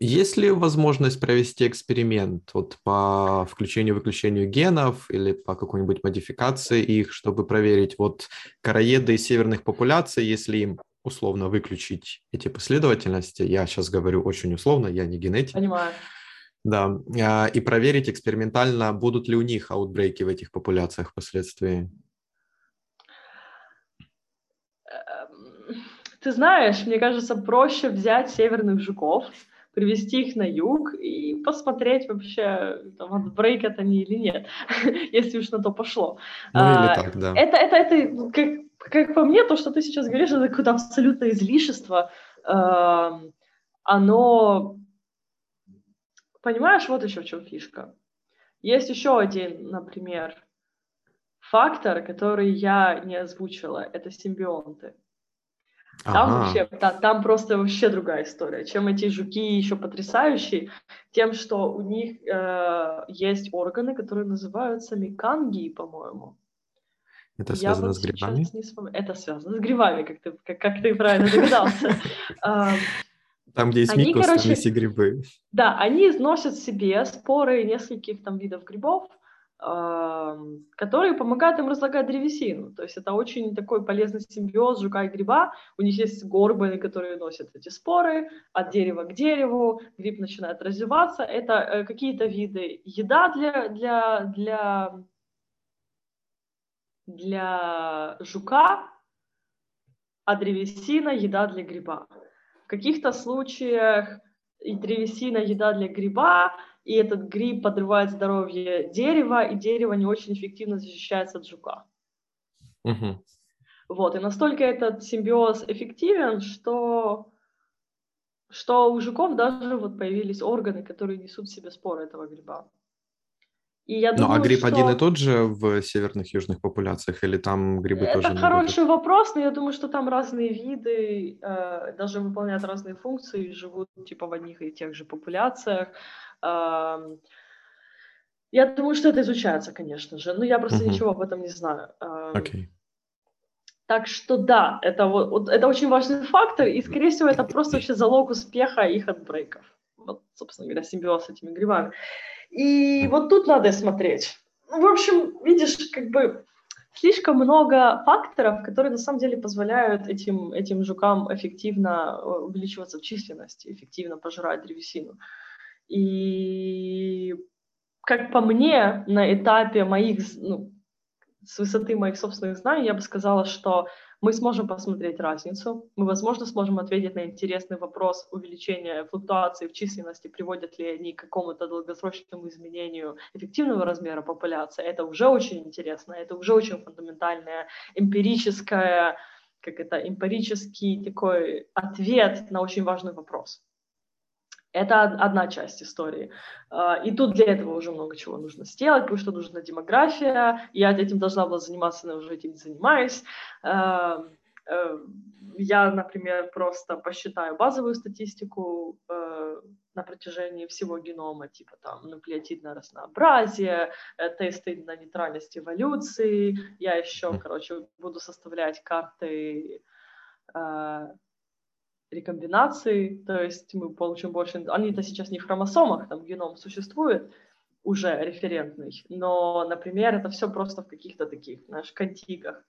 Есть ли возможность провести эксперимент вот, по включению-выключению генов или по какой-нибудь модификации их, чтобы проверить вот короеды из северных популяций, если им условно выключить эти последовательности, я сейчас говорю очень условно, я не генетик. Понимаю. Да, и проверить экспериментально, будут ли у них аутбрейки в этих популяциях впоследствии. Ты знаешь, мне кажется, проще взять северных жуков, привезти их на юг и посмотреть вообще, аутбрейкят они или нет, если уж на то пошло. Ну или так, да. Это, это, это как, как по мне, то, что ты сейчас говоришь, это какое-то абсолютное излишество. Оно... Понимаешь, вот еще в чем фишка. Есть еще один, например, фактор, который я не озвучила, это симбионты. Там, ага. вообще, да, там просто вообще другая история. Чем эти жуки еще потрясающие, тем, что у них э, есть органы, которые называются микангии, по-моему. Это связано вот с грибами? Вспом... Это связано с грибами, как ты, как, как ты правильно догадался. Там, где есть микос, там есть и грибы. Да, они носят в себе споры нескольких там видов грибов, э, которые помогают им разлагать древесину. То есть это очень такой полезный симбиоз жука и гриба. У них есть горбы, которые носят эти споры от дерева к дереву. Гриб начинает развиваться. Это э, какие-то виды еда для, для, для, для жука, а древесина – еда для гриба. В каких-то случаях и древесина еда для гриба, и этот гриб подрывает здоровье дерева, и дерево не очень эффективно защищается от жука. Угу. Вот, и настолько этот симбиоз эффективен, что, что у жуков даже вот появились органы, которые несут в себе споры этого гриба. И я думаю, ну, а гриб что... один и тот же в северных и южных популяциях, или там грибы это тоже? Это хороший могут... вопрос, но я думаю, что там разные виды, э, даже выполняют разные функции, живут типа в одних и тех же популяциях. Э, я думаю, что это изучается, конечно же, но я просто uh-huh. ничего об этом не знаю. Э, okay. Так что да, это, вот, это очень важный фактор, и, скорее всего, это просто вообще залог успеха их отбрейков. Вот, собственно говоря, симбиоз с этими грибами. И вот тут надо смотреть. Ну, в общем, видишь, как бы слишком много факторов, которые на самом деле позволяют этим, этим жукам эффективно увеличиваться в численности, эффективно пожирать древесину. И как по мне, на этапе моих, ну, с высоты моих собственных знаний, я бы сказала, что мы сможем посмотреть разницу, мы, возможно, сможем ответить на интересный вопрос увеличения флуктуации в численности, приводят ли они к какому-то долгосрочному изменению эффективного размера популяции. Это уже очень интересно, это уже очень фундаментальное, эмпирическое, как это, эмпирический такой ответ на очень важный вопрос. Это одна часть истории. И тут для этого уже много чего нужно сделать, потому что нужна демография. Я этим должна была заниматься, но уже этим не занимаюсь. Я, например, просто посчитаю базовую статистику на протяжении всего генома, типа там нуклеотидное разнообразие, тесты на нейтральность эволюции. Я еще, короче, буду составлять карты... рекомбинации, то есть мы получим больше... Они-то сейчас не в хромосомах, там геном существует уже референтный, но, например, это все просто в каких-то таких, знаешь, контигах,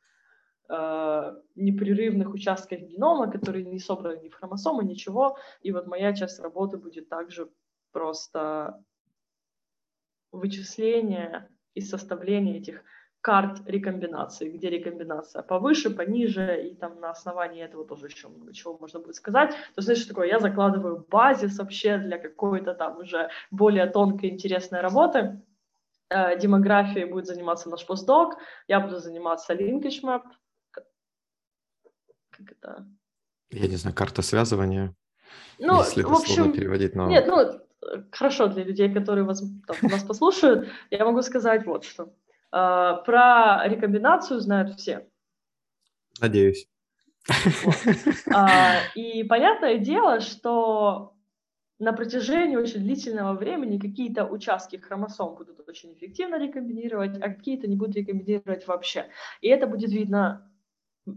э, непрерывных участках генома, которые не собраны ни в хромосомы, ничего, и вот моя часть работы будет также просто вычисление и составление этих карт рекомбинации, где рекомбинация повыше, пониже, и там на основании этого тоже еще много чего можно будет сказать. То есть, знаешь, такое, я закладываю базис вообще для какой-то там уже более тонкой, интересной работы. Э, демографией будет заниматься наш постдок, я буду заниматься linkage map. Как это? Я не знаю, карта связывания, ну, если в общем, это слово переводить на... Нет, ну, хорошо, для людей, которые вас, там, вас послушают, я могу сказать вот что. Uh, про рекомбинацию знают все. Надеюсь. Вот. Uh, и понятное дело, что на протяжении очень длительного времени какие-то участки хромосом будут очень эффективно рекомбинировать, а какие-то не будут рекомбинировать вообще. И это будет видно э,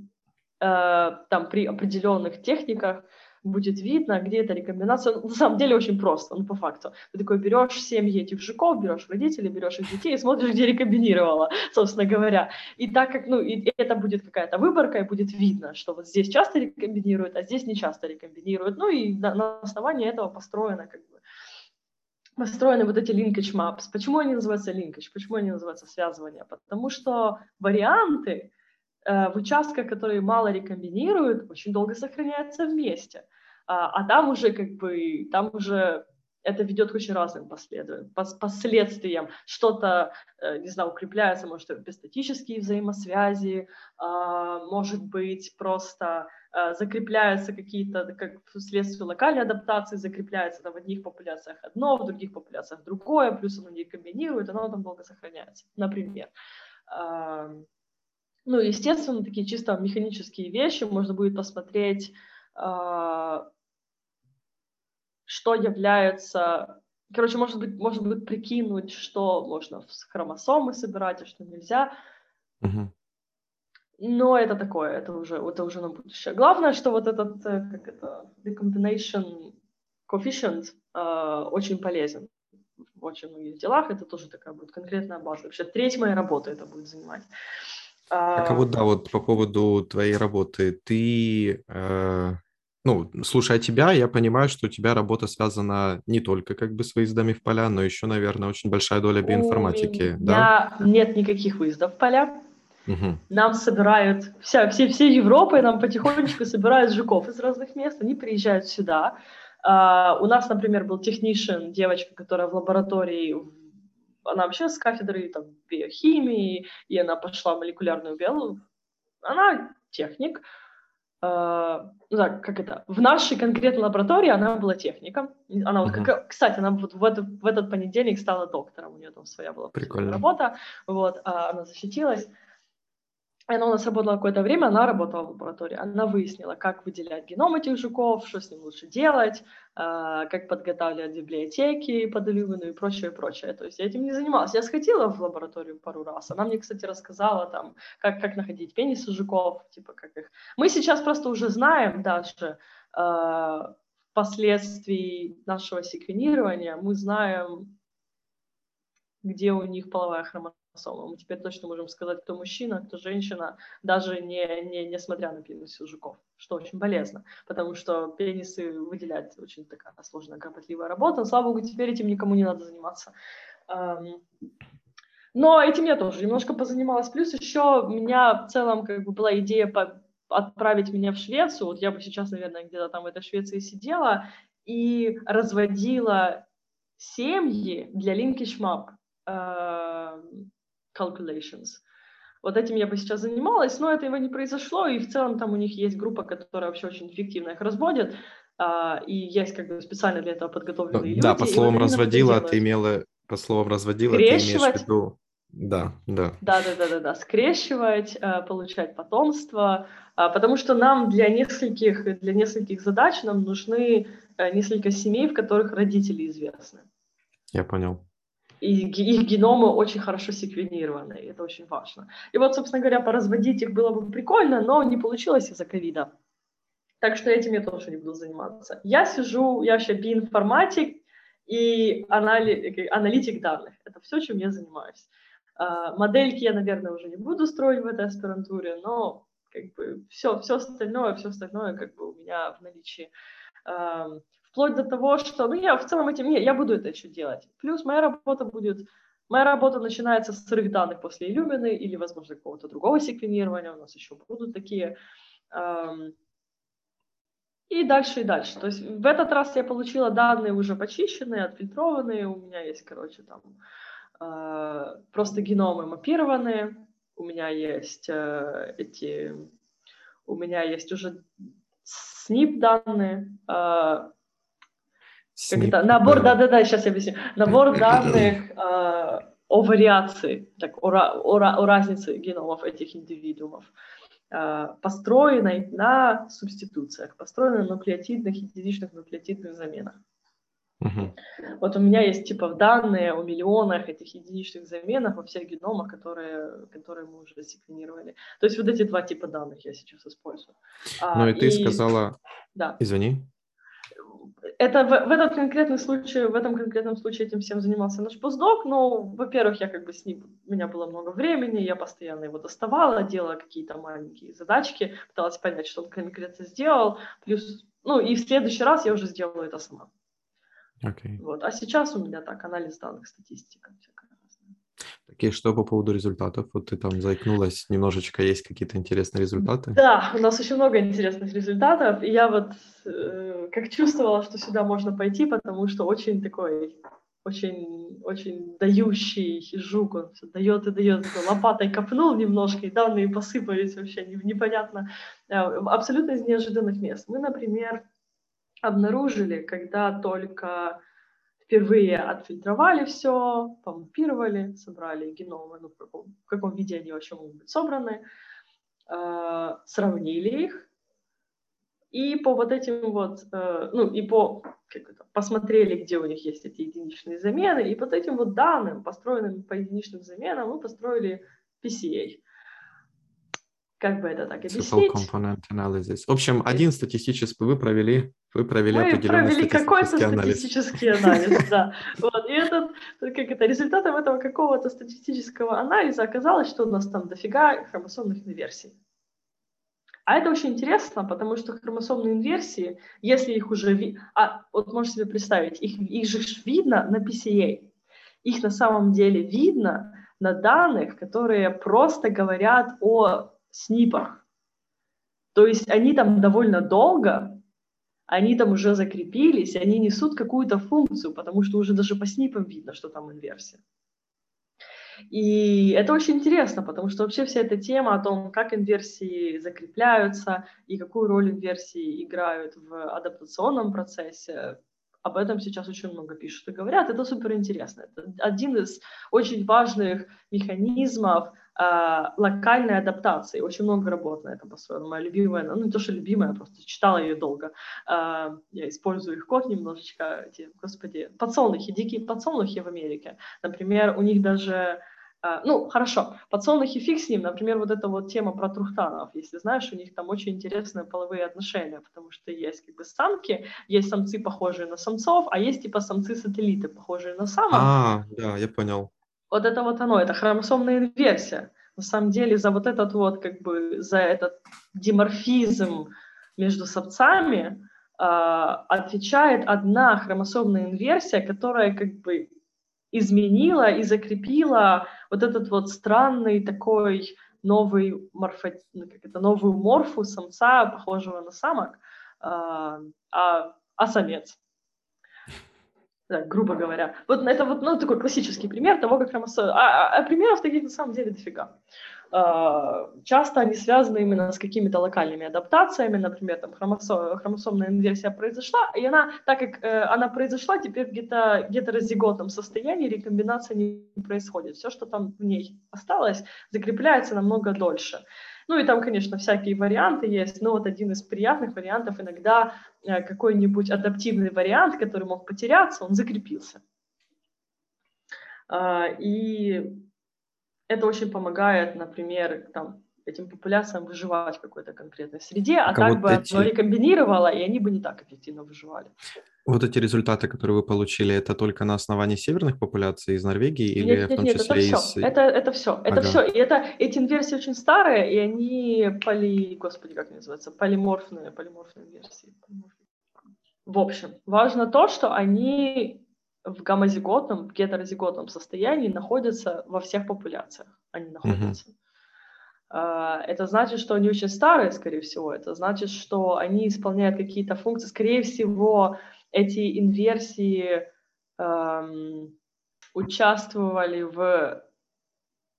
там, при определенных техниках, будет видно, где эта рекомбинация. На самом деле очень просто, ну по факту. Ты такой берешь семьи этих жуков, берешь родителей, берешь их детей и смотришь, где рекомбинировала, собственно говоря. И так как, ну, и это будет какая-то выборка, и будет видно, что вот здесь часто рекомбинируют, а здесь не часто рекомбинируют. Ну и на, на основании этого построено как бы. Построены вот эти linkage maps. Почему они называются linkage? Почему они называются связывание? Потому что варианты в участках, которые мало рекомбинируют, очень долго сохраняются вместе. А, а там уже как бы, там уже это ведет к очень разным последствиям. Что-то, не знаю, укрепляется, может, эпистатические взаимосвязи, может быть, просто закрепляются какие-то, как вследствие локальной адаптации, закрепляется там в одних популяциях одно, в других популяциях другое, плюс оно не комбинирует, оно там долго сохраняется, например. Ну, естественно, такие чисто механические вещи. Можно будет посмотреть, э, что является... Короче, может быть, может быть, прикинуть, что можно с хромосомы собирать, а что нельзя. Угу. Но это такое, это уже, это уже на будущее. Главное, что вот этот, как это, recombination coefficient э, очень полезен в очень многих делах. Это тоже такая будет конкретная база. Вообще треть моей работы это будет занимать. Так, а вот, да, вот по поводу твоей работы, ты, э, ну, слушая тебя, я понимаю, что у тебя работа связана не только как бы с выездами в поля, но еще, наверное, очень большая доля биоинформатики, у да? Нет никаких выездов в поля. Угу. Нам собирают, вся, все, все Европы нам потихонечку собирают жуков из разных мест, они приезжают сюда. Э, у нас, например, был технишен, девочка, которая в лаборатории... Она вообще с кафедры там, биохимии, и она пошла в молекулярную биологию. Она техник. Э, ну, так, как это? В нашей конкретной лаборатории она была техником. Она, вот, как, кстати, она вот в, это, в этот понедельник стала доктором. У нее там своя была работа. Вот, а она защитилась. Она у нас работала какое-то время, она работала в лаборатории. Она выяснила, как выделять геном этих жуков, что с ним лучше делать, как подготавливать библиотеки под алюминию и прочее, прочее. То есть я этим не занималась. Я сходила в лабораторию пару раз. Она мне, кстати, рассказала, там, как, как находить пенисы жуков, типа как их. Мы сейчас просто уже знаем даже э, впоследствии нашего секвенирования, мы знаем, где у них половая хроматома. Мы теперь точно можем сказать, кто мужчина, кто женщина, даже не, не, несмотря на пенисы жуков, что очень полезно, потому что пенисы выделять очень такая сложная, кропотливая работа. Слава богу, теперь этим никому не надо заниматься. Но этим я тоже немножко позанималась. Плюс еще у меня в целом как бы была идея по- отправить меня в Швецию. Вот я бы сейчас, наверное, где-то там в этой Швеции сидела и разводила семьи для linkage map calculations. Вот этим я бы сейчас занималась, но этого не произошло, и в целом там у них есть группа, которая вообще очень эффективно их разводит, и есть как бы специально для этого подготовленные люди. Да, по словам разводила, ты имела, по словам разводила, ты имеешь в виду... Да, да. Да, да, да, да, да. Скрещивать, получать потомство, потому что нам для нескольких, для нескольких задач нам нужны несколько семей, в которых родители известны. Я понял. И их геномы очень хорошо секвенированы, это очень важно. И вот, собственно говоря, поразводить их было бы прикольно, но не получилось из-за ковида. Так что этим я тоже не буду заниматься. Я сижу, я вообще биоинформатик и анали... аналитик данных. Это все, чем я занимаюсь. Модельки я, наверное, уже не буду строить в этой аспирантуре, но как бы все, все остальное, все остальное как бы у меня в наличии. Вплоть до того, что, ну, я в целом этим, не, я буду это еще делать. Плюс моя работа будет, моя работа начинается с сырых данных после Illumina или, возможно, какого-то другого секвенирования, у нас еще будут такие. Эм, и дальше, и дальше. То есть в этот раз я получила данные уже почищенные, отфильтрованные, у меня есть, короче, там, э, просто геномы мапированные, у меня есть э, эти, у меня есть уже снип данные, э, Как это? Набор, да-да-да, сейчас я объясню. Набор данных э, о вариации, так, о, о, о разнице геномов этих индивидуумов, э, построенной на субституциях, построенной на нуклеотидных, единичных нуклеотидных заменах. Угу. Вот у меня есть типа данные о миллионах этих единичных заменах во всех геномах, которые, которые мы уже секвенировали. То есть вот эти два типа данных я сейчас использую. Ну а, и ты и... сказала... Да. Извини. Это в, в, этот конкретный случай, в этом конкретном случае этим всем занимался наш постдок, но, во-первых, я как бы с ним, у меня было много времени, я постоянно его доставала, делала какие-то маленькие задачки, пыталась понять, что он конкретно сделал, плюс, ну, и в следующий раз я уже сделала это сама. Okay. Вот. А сейчас у меня так, анализ данных, статистика всякая разная. Окей, что по поводу результатов? Вот ты там заикнулась немножечко, есть какие-то интересные результаты? Да, у нас очень много интересных результатов, и я вот э, как чувствовала, что сюда можно пойти, потому что очень такой, очень, очень дающий жук, он все дает и дает, лопатой копнул немножко, и данные посыпались вообще непонятно, абсолютно из неожиданных мест. Мы, например, обнаружили, когда только... Впервые отфильтровали все, помпировали, собрали геномы, ну, в, каком, в каком виде они вообще могут быть собраны, э, сравнили их, и по вот этим вот, э, ну, и по, как это, посмотрели, где у них есть эти единичные замены, и по этим вот данным, построенным по единичным заменам, мы построили пи си эй. Как бы это так объяснить? Simple component analysis. В общем, один статистический вы провели, вы провели мы определенный провели статистический анализ. статистический анализ, да. Вот. И этот, как это, результатом этого какого-то статистического анализа оказалось, что у нас там дофига хромосомных инверсий. А это очень интересно, потому что хромосомные инверсии, если их уже... Ви... А, вот можете себе представить, их, их же видно на пи си эй. Их на самом деле видно на данных, которые просто говорят о... снипах. То есть они там довольно долго, они там уже закрепились, они несут какую-то функцию, потому что уже даже по снипам видно, что там инверсия. И это очень интересно, потому что вообще вся эта тема о том, как инверсии закрепляются и какую роль инверсии играют в адаптационном процессе, об этом сейчас очень много пишут и говорят. Это суперинтересно. Это один из очень важных механизмов локальной адаптации. Очень много работ на этом построено. Моя любимая, ну не то, что любимая, я просто читала ее долго. Я использую их код немножечко. Эти, господи, подсолнухи, дикие подсолнухи в Америке. Например, у них даже... Ну, хорошо, подсолнухи фиг с ним. Например, вот эта вот тема про трухтанов. Если знаешь, у них там очень интересные половые отношения, потому что есть как бы самки, есть самцы, похожие на самцов, а есть типа самцы-сателлиты, похожие на самок. А, да, я понял. Вот это вот оно, это хромосомная инверсия. На самом деле за вот этот вот, как бы, за этот диморфизм между самцами э, отвечает одна хромосомная инверсия, которая как бы изменила и закрепила вот этот вот странный такой новый морфо... как это, новую морфу самца, похожего на самок, э, а, а самец. Да, грубо говоря. Вот это вот, ну, такой классический пример того, как хромосомы... А, а, а примеров таких на самом деле дофига. А, часто они связаны именно с какими-то локальными адаптациями. Например, там хромосом, хромосомная инверсия произошла, и она, так как э, она произошла, теперь в гето, гетерозиготном состоянии рекомбинация не происходит. Все, что там в ней осталось, закрепляется намного дольше. Ну и там, конечно, всякие варианты есть, но вот один из приятных вариантов, иногда какой-нибудь адаптивный вариант, который мог потеряться, он закрепился. И это очень помогает, например, там, этим популяциям выживать в какой-то конкретной среде, а, а так вот бы эти... рекомбинировало, и они бы не так эффективно выживали. Вот эти результаты, которые вы получили, это только на основании северных популяций из Норвегии или нет, в том нет, числе это из... Все. Это, это все, это ага. все. И это, эти инверсии очень старые, и они поли... Господи, как они называются? Полиморфные, полиморфные инверсии. Полиморфные. В общем, важно то, что они в гомозиготном, гетерозиготном состоянии находятся во всех популяциях. Они находятся. Угу. Это значит, что они очень старые, скорее всего. Это значит, что они исполняют какие-то функции. Скорее всего, эти инверсии эм, участвовали в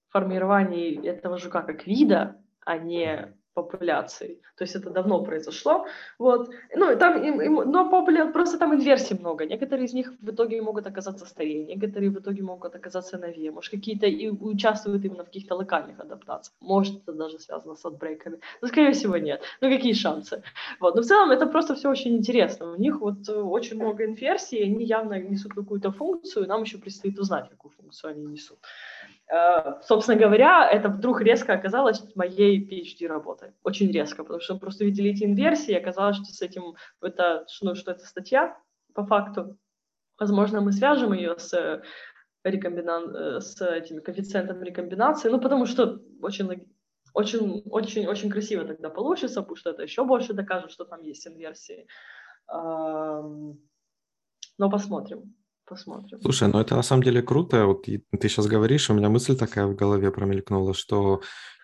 формировании этого жука как вида, а не популяции. То есть это давно произошло. Вот. Ну, там, им, им, но популя... просто там инверсий много. Некоторые из них в итоге могут оказаться старее, некоторые в итоге могут оказаться новее. Может, какие-то и участвуют именно в каких-то локальных адаптациях. Может, это даже связано с отбрейками. Но, скорее всего, нет. Ну, какие шансы? Вот. Но в целом это просто все очень интересно. У них вот очень много инверсий, они явно несут какую-то функцию, нам еще предстоит узнать, какую функцию они несут. Собственно говоря, это вдруг резко оказалось моей пи эйч ди работой. Очень резко, потому что мы просто видели эти инверсии, и оказалось, что с этим это, ну, что это статья по факту. Возможно, мы свяжем ее с, рекомбинан... с этим коэффициентом рекомбинации, ну, потому что очень, очень, очень, очень красиво тогда получится, потому что это еще больше докажет, что там есть инверсии. Но посмотрим. Посмотрим. Слушай, ну это на самом деле круто. Вот ты сейчас говоришь, у меня мысль такая в голове промелькнула, что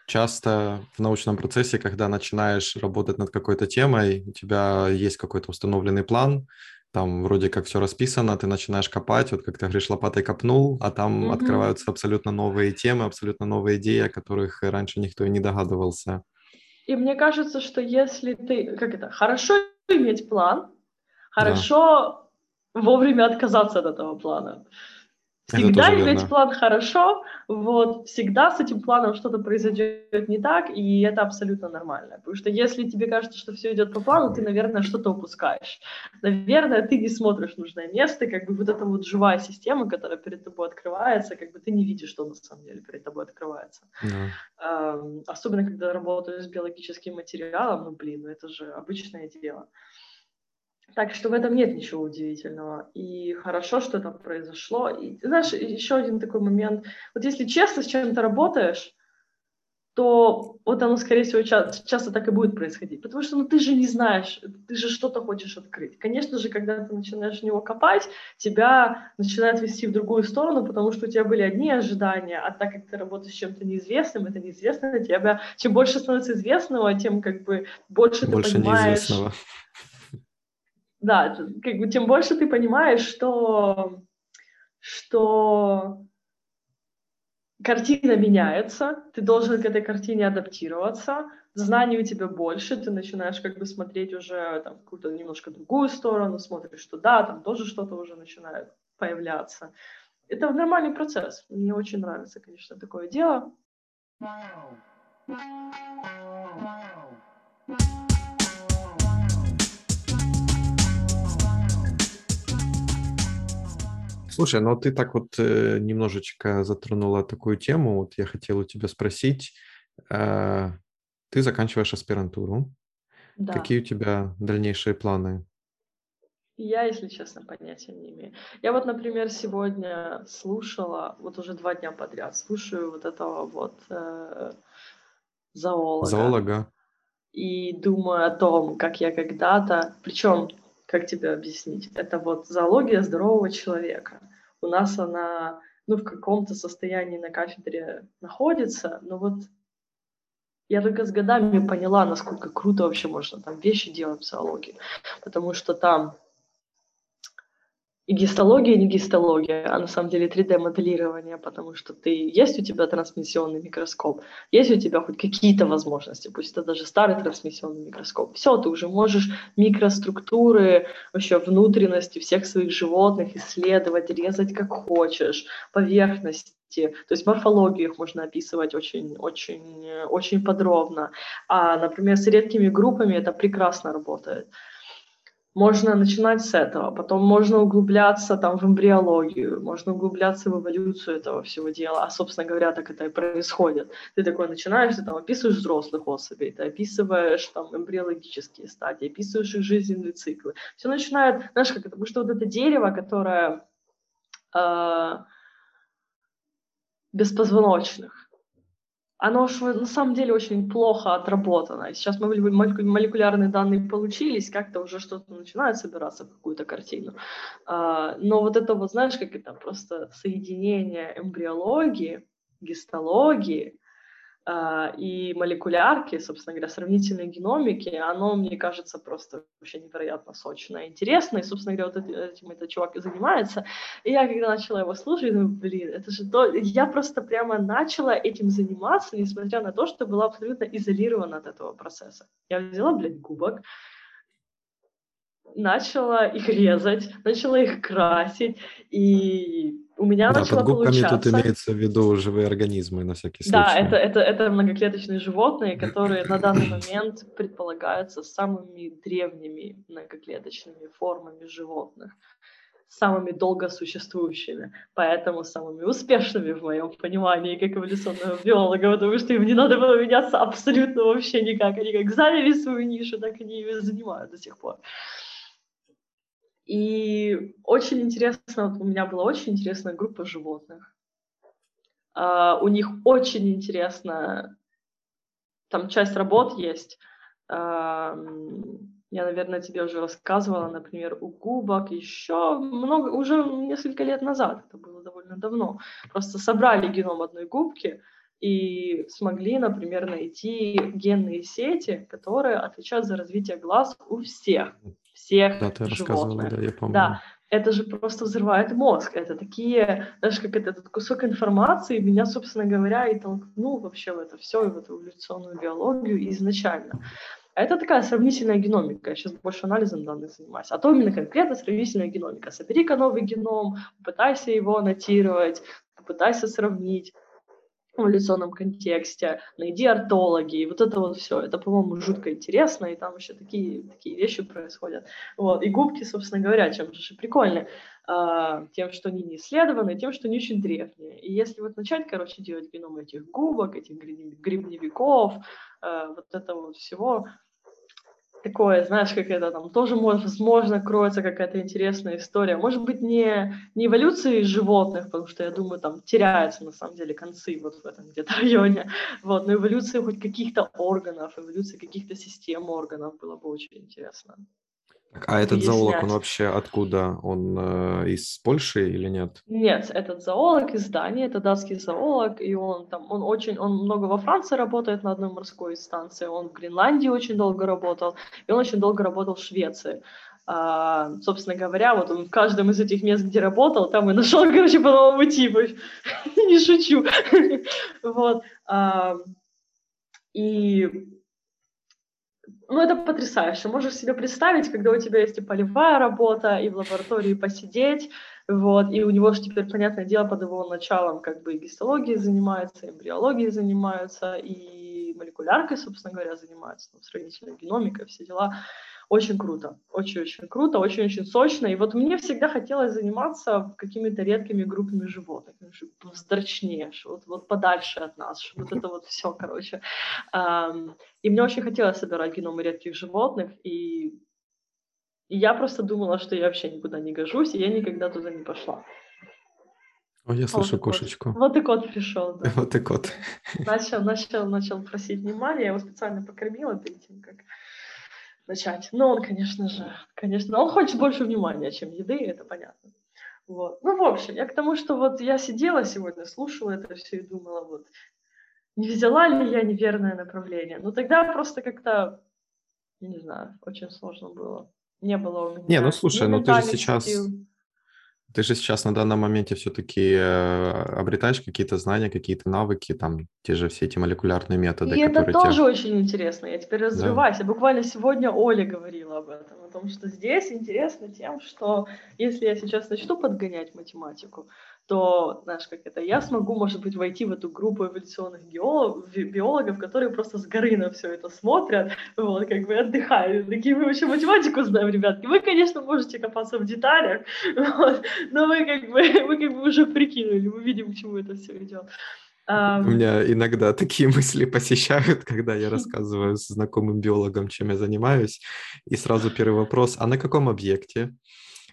часто в научном процессе, когда начинаешь работать над какой-то темой, у тебя есть какой-то установленный план, там вроде как все расписано, ты начинаешь копать, вот как ты говоришь, лопатой копнул, а там mm-hmm. открываются абсолютно новые темы, абсолютно новые идеи, о которых раньше никто и не догадывался. И мне кажется, что если ты, как это, хорошо иметь план, хорошо... Да. Вовремя отказаться от этого плана. Всегда иметь план хорошо, вот, всегда с этим планом что-то произойдет не так, и это абсолютно нормально. Потому что если тебе кажется, что все идет по плану, ты, наверное, что-то упускаешь. Наверное, ты не смотришь нужное место, как бы вот эта вот живая система, которая перед тобой открывается, как бы ты не видишь, что на самом деле перед тобой открывается. Да. Эм, особенно, когда работаю с биологическим материалом, ну, блин, это же обычное дело. Так что в этом нет ничего удивительного. И хорошо, что это произошло. И, знаешь, еще один такой момент. Вот если честно с чем-то работаешь, то вот оно, скорее всего, ча- часто так и будет происходить. Потому что ну, ты же не знаешь, ты же что-то хочешь открыть. Конечно же, когда ты начинаешь в него копать, тебя начинает вести в другую сторону, потому что у тебя были одни ожидания, а так как ты работаешь с чем-то неизвестным, это неизвестное для тебя. Чем больше становится известного, тем как бы больше, больше ты понимаешь... неизвестного. Да, как бы тем больше ты понимаешь, что, что картина меняется, ты должен к этой картине адаптироваться, знаний у тебя больше, ты начинаешь как бы смотреть уже там, какую-то немножко другую сторону, смотришь, что да, там тоже что-то уже начинает появляться. Это нормальный процесс. Мне очень нравится, конечно, такое дело. Слушай, ну ты так вот э, немножечко затронула такую тему. Вот я хотел у тебя спросить. Э, ты заканчиваешь аспирантуру. Да. Какие у тебя дальнейшие планы? Я, если честно, понятия не имею. Я вот, например, сегодня слушала, вот уже два дня подряд, слушаю вот этого вот э, зоолога. Зоолога. И думаю о том, как я когда-то... Причем... Как тебе объяснить? Это вот зоология здорового человека. У нас она, ну, в каком-то состоянии на кафедре находится, но вот я только с годами поняла, насколько круто вообще можно там вещи делать в зоологии, потому что там и гистология, и не гистология, а на самом деле три дэ моделирование, потому что ты, есть у тебя трансмиссионный микроскоп, есть у тебя хоть какие-то возможности, пусть это даже старый трансмиссионный микроскоп, все, ты уже можешь микроструктуры, вообще внутренности всех своих животных исследовать, резать как хочешь, поверхности, то есть морфологию их можно описывать очень, очень, очень подробно. А, например, с редкими группами это прекрасно работает. Можно начинать с этого, потом можно углубляться там, в эмбриологию, можно углубляться в эволюцию этого всего дела, а, собственно говоря, так это и происходит. Ты такой начинаешь, ты там описываешь взрослых особей, ты описываешь там эмбриологические стадии, описываешь их жизненные циклы. Все начинает, знаешь, как это, потому что вот это дерево, которое э, беспозвоночных, оно же на самом деле очень плохо отработано. Сейчас мы молекулярные данные получились, как-то уже что-то начинает собираться в какую-то картину. Но вот это вот, знаешь, как это просто соединение эмбриологии, гистологии, и молекулярки, собственно говоря, сравнительной геномики, оно, мне кажется, просто вообще невероятно сочное, интересно, и, собственно говоря, вот этим этот чувак и занимается. И я, когда начала его слушать, думаю, блин, это же то... Я просто прямо начала этим заниматься, несмотря на то, что была абсолютно изолирована от этого процесса. Я взяла, блядь, губок, начала их резать, начала их красить, и... У меня да, начало под губками получаться. Тут имеется в виду живые организмы, на всякий случай. Да, это, это, это многоклеточные животные, которые на данный момент предполагаются самыми древними многоклеточными формами животных, самыми долго существующими, поэтому самыми успешными в моем понимании как эволюционного биолога, потому что им не надо было меняться абсолютно вообще никак. Они как заняли свою нишу, так они ее занимают до сих пор. И очень интересно, вот у меня была очень интересная группа животных. Uh, у них очень интересно, там часть работ есть. Uh, я, наверное, тебе уже рассказывала, например, у губок еще много, уже несколько лет назад, это было довольно давно. Просто собрали геном одной губки и смогли, например, найти генные сети, которые отвечают за развитие глаз у всех. всех да, ты животных. Да, я помню. Да, это же просто взрывает мозг. Это такие, знаешь, как это, этот кусок информации меня, собственно говоря, и толкнул вообще в это все, и в эту эволюционную биологию изначально. А это такая сравнительная геномика. Я сейчас больше анализом данных занимаюсь. А то именно конкретно сравнительная геномика. Собери-ка новый геном, попытайся его аннотировать, попытайся сравнить в эволюционном контексте, найди ортологи, и вот это вот все. Это, по-моему, жутко интересно, и там еще такие, такие вещи происходят. Вот. И губки, собственно говоря, чем же прикольны? А, тем, что они не исследованы, тем, что они очень древние. И если вот начать, короче, делать геном этих губок, этих грибневиков, а, вот этого вот всего... Такое, знаешь, как это там тоже, возможно, кроется какая-то интересная история. Может быть, не, не эволюции животных, потому что, я думаю, там теряются, на самом деле, концы вот в этом где-то районе. Вот, но эволюция хоть каких-то органов, эволюция каких-то систем органов было бы очень интересно. А этот объяснять. Зоолог, он вообще откуда? Он э, из Польши или нет? Нет, этот зоолог из Дании, это датский зоолог, и он там, он очень, он много во Франции работает на одной морской станции, он в Гренландии очень долго работал, и он очень долго работал в Швеции. А, собственно говоря, вот он в каждом из этих мест, где работал, там и нашел, короче, по новому типу. Не шучу. Вот. И... Ну, это потрясающе. Можешь себе представить, когда у тебя есть и полевая работа, и в лаборатории посидеть, вот, и у него же теперь, понятное дело, под его началом как бы и гистологией занимаются, и эмбриологией занимаются, и молекуляркой, собственно говоря, занимаются, ну, сравнительной геномикой, все дела. Очень круто, очень-очень круто, очень-очень сочно. И вот мне всегда хотелось заниматься какими-то редкими группами животных, сдрочнее, вот, вот подальше от нас, вот это вот все, короче. И мне очень хотелось собирать геномы редких животных, и, и я просто думала, что я вообще никуда не гожусь, и я никогда туда не пошла. О, я слышу вот кошечку. Кот. Вот и кот пришел, да. Вот и кот. Начал, начал, начал просить внимания, я его специально покормила перед тем, как... начать. Но он, конечно же, конечно, он хочет больше внимания, чем еды, это понятно. Вот. Ну, в общем, я к тому, что вот я сидела сегодня, слушала это все и думала, вот, не взяла ли я неверное направление. Ну, тогда просто как-то, не знаю, очень сложно было. Не было у меня. Не, ну, слушай, ну, ты же сейчас... Сил. Ты же сейчас на данном моменте все-таки обретаешь какие-то знания, какие-то навыки, там, те же все эти молекулярные методы. И это тоже тебя... очень интересно, я теперь развиваюсь. Да. Я буквально сегодня Оля говорила об этом, о том, что здесь интересно тем, что если я сейчас начну подгонять математику, то, знаешь, как это, я смогу, может быть, войти в эту группу эволюционных биолог, биологов, которые просто с горы на все это смотрят, вот, как бы отдыхают. Такие, мы вообще математику знаем, ребятки. Вы, конечно, можете копаться в деталях, вот, но мы как бы, мы как бы уже прикинули, мы видим, к чему это все идет. Um... У меня иногда такие мысли посещают, когда я рассказываю с знакомым биологом, чем я занимаюсь, и сразу первый вопрос, а на каком объекте?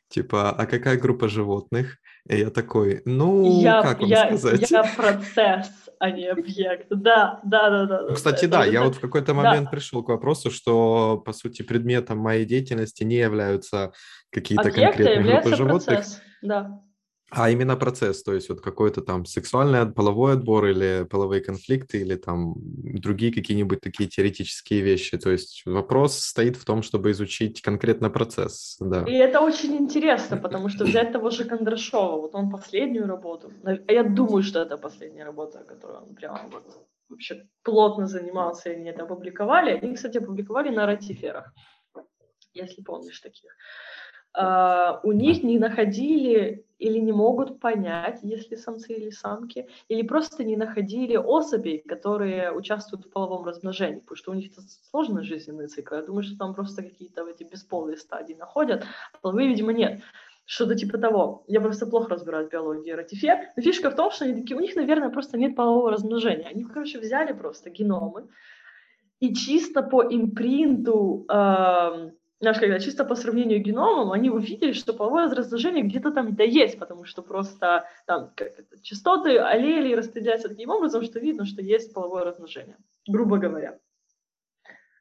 Типа, а какая группа животных? И я такой, ну, я, как вам я, сказать? Я процесс, а не объект. Да, да, да. да. Кстати, да, да я да. вот в какой-то момент да. пришел к вопросу, что, по сути, предметом моей деятельности не являются какие-то объекты, конкретные группы животных. Процесс. Да. А именно процесс, то есть вот какой-то там сексуальный половой отбор или половые конфликты или там другие какие-нибудь такие теоретические вещи. То есть вопрос стоит в том, чтобы изучить конкретно процесс. Да. И это очень интересно, потому что взять того же Кондрашова, вот он последнюю работу, я думаю, что это последняя работа, которую он прям вот вообще плотно занимался, и они это опубликовали. Они, кстати, опубликовали на ратиферах, если помнишь таких. Uh, у них не находили или не могут понять, если самцы или самки, или просто не находили особей, которые участвуют в половом размножении, потому что у них сложный жизненный цикл. Я думаю, что там просто какие-то эти бесполые стадии находят, а половые, видимо, нет. Что-то типа того. Я просто плохо разбираюсь в биологии ратифер. Но фишка в том, что они такие, у них, наверное, просто нет полового размножения. Они, короче, взяли просто геномы и чисто по импринту... Uh, Знаешь, когда чисто по сравнению с геномом, они увидели, что половое размножение где-то там да есть, потому что просто там как это, частоты, аллели распределяются таким образом, что видно, что есть половое размножение, грубо говоря.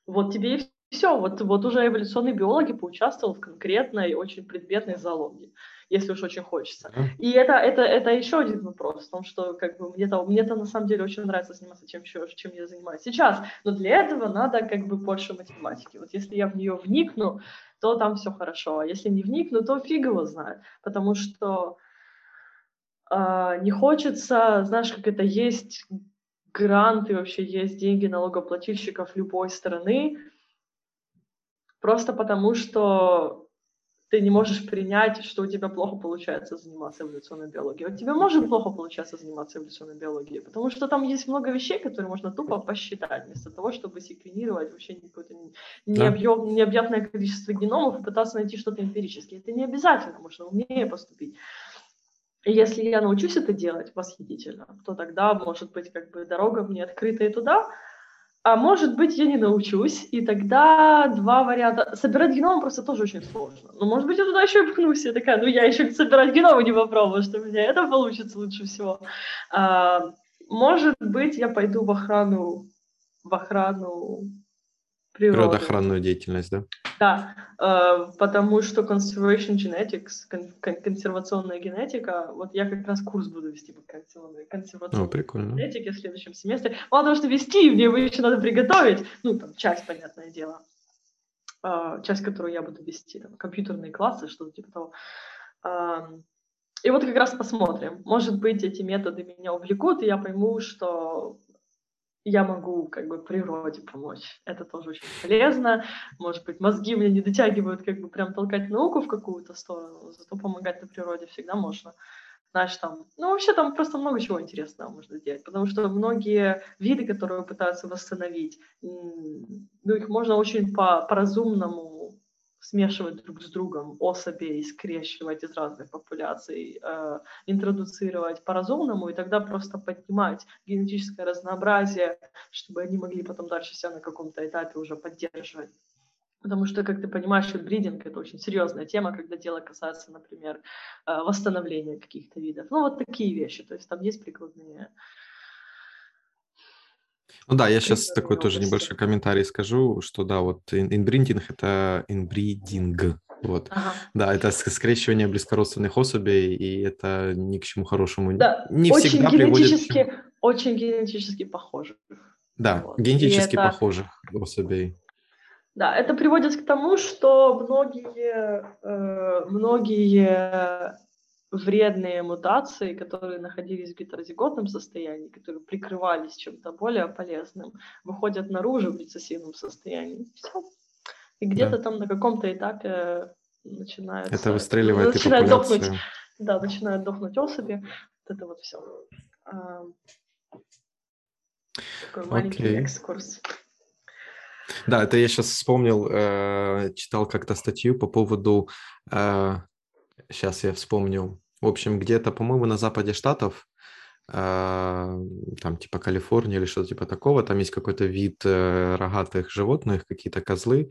Вот тебе и все. Вот, вот уже эволюционные биологи поучаствовали в конкретной, очень предметной зоологии, если уж очень хочется. И это, это, это еще один вопрос, в том, что как бы, мне-то, мне-то на самом деле очень нравится заниматься чем, чем я занимаюсь сейчас, но для этого надо как бы больше математики. Вот если я в нее вникну, то там все хорошо, а если не вникну, то фиг его знает, потому что э, не хочется, знаешь, как это есть гранты, вообще есть деньги налогоплательщиков любой страны, просто потому что ты не можешь принять, что у тебя плохо получается заниматься эволюционной биологией. Вот тебе может плохо получаться заниматься эволюционной биологией, потому что там есть много вещей, которые можно тупо посчитать, вместо того, чтобы секвенировать вообще какое-то необъем, необъятное количество геномов и пытаться найти что-то эмпирическое. Это не обязательно, можно умнее поступить. И если я научусь это делать восхитительно, то тогда, может быть, как бы дорога мне открытая туда, а может быть, я не научусь, и тогда два варианта. Собирать геном просто тоже очень сложно. Но, может быть, я туда еще и пхнусь. Я такая, ну я еще собирать геномы не попробую, что у меня это получится лучше всего. А, может быть, я пойду в охрану, в охрану природы. Природоохранную деятельность, да? Да, а, потому что conservation genetics, кон- консервационная генетика, вот я как раз курс буду вести по консервационной, консервационной О, генетике в следующем семестре. Мало того, что вести, мне его еще надо приготовить, ну, там, часть, понятное дело, а, часть, которую я буду вести, там, компьютерные классы, что-то типа того. А, и вот как раз посмотрим. Может быть, эти методы меня увлекут, и я пойму, что... я могу как бы природе помочь. Это тоже очень полезно. Может быть, мозги мне не дотягивают как бы прям толкать науку в какую-то сторону, зато помогать на природе всегда можно. Знаешь, там, ну вообще там просто много чего интересного можно делать, потому что многие виды, которые пытаются восстановить, ну их можно очень по- по-разумному смешивать друг с другом, особей скрещивать из разных популяций, э, интродуцировать по-разумному, и тогда просто поднимать генетическое разнообразие, чтобы они могли потом дальше себя на каком-то этапе уже поддерживать. Потому что, как ты понимаешь, бридинг — это очень серьезная тема, когда дело касается, например, э, восстановления каких-то видов. Ну, вот такие вещи, то есть там есть прикладные... Ну да, я сейчас такой тоже небольшой комментарий скажу, что да, вот инбридинг это инбридинг, вот, ага. Да, это скрещивание близкородственных особей, и это ни к чему хорошему да. не очень всегда генетически, приводит. Очень генетически похожих. Да, вот. Генетически это... похожих особей. Да, это приводит к тому, что многие, э, многие вредные мутации, которые находились в гетерозиготном состоянии, которые прикрывались чем-то более полезным, выходят наружу в рецессивном состоянии. Все. И где-то да. там на каком-то этапе начинают... Это выстреливает начинает и популяцию. Дохнуть, да, начинают дохнуть особи. Вот это вот все. Такой маленький okay. экскурс. Да, это я сейчас вспомнил, читал как-то статью по поводу... Сейчас я вспомню. В общем, где-то, по-моему, на западе Штатов, э, там типа Калифорния или что-то типа такого, там есть какой-то вид э, рогатых животных, какие-то козлы.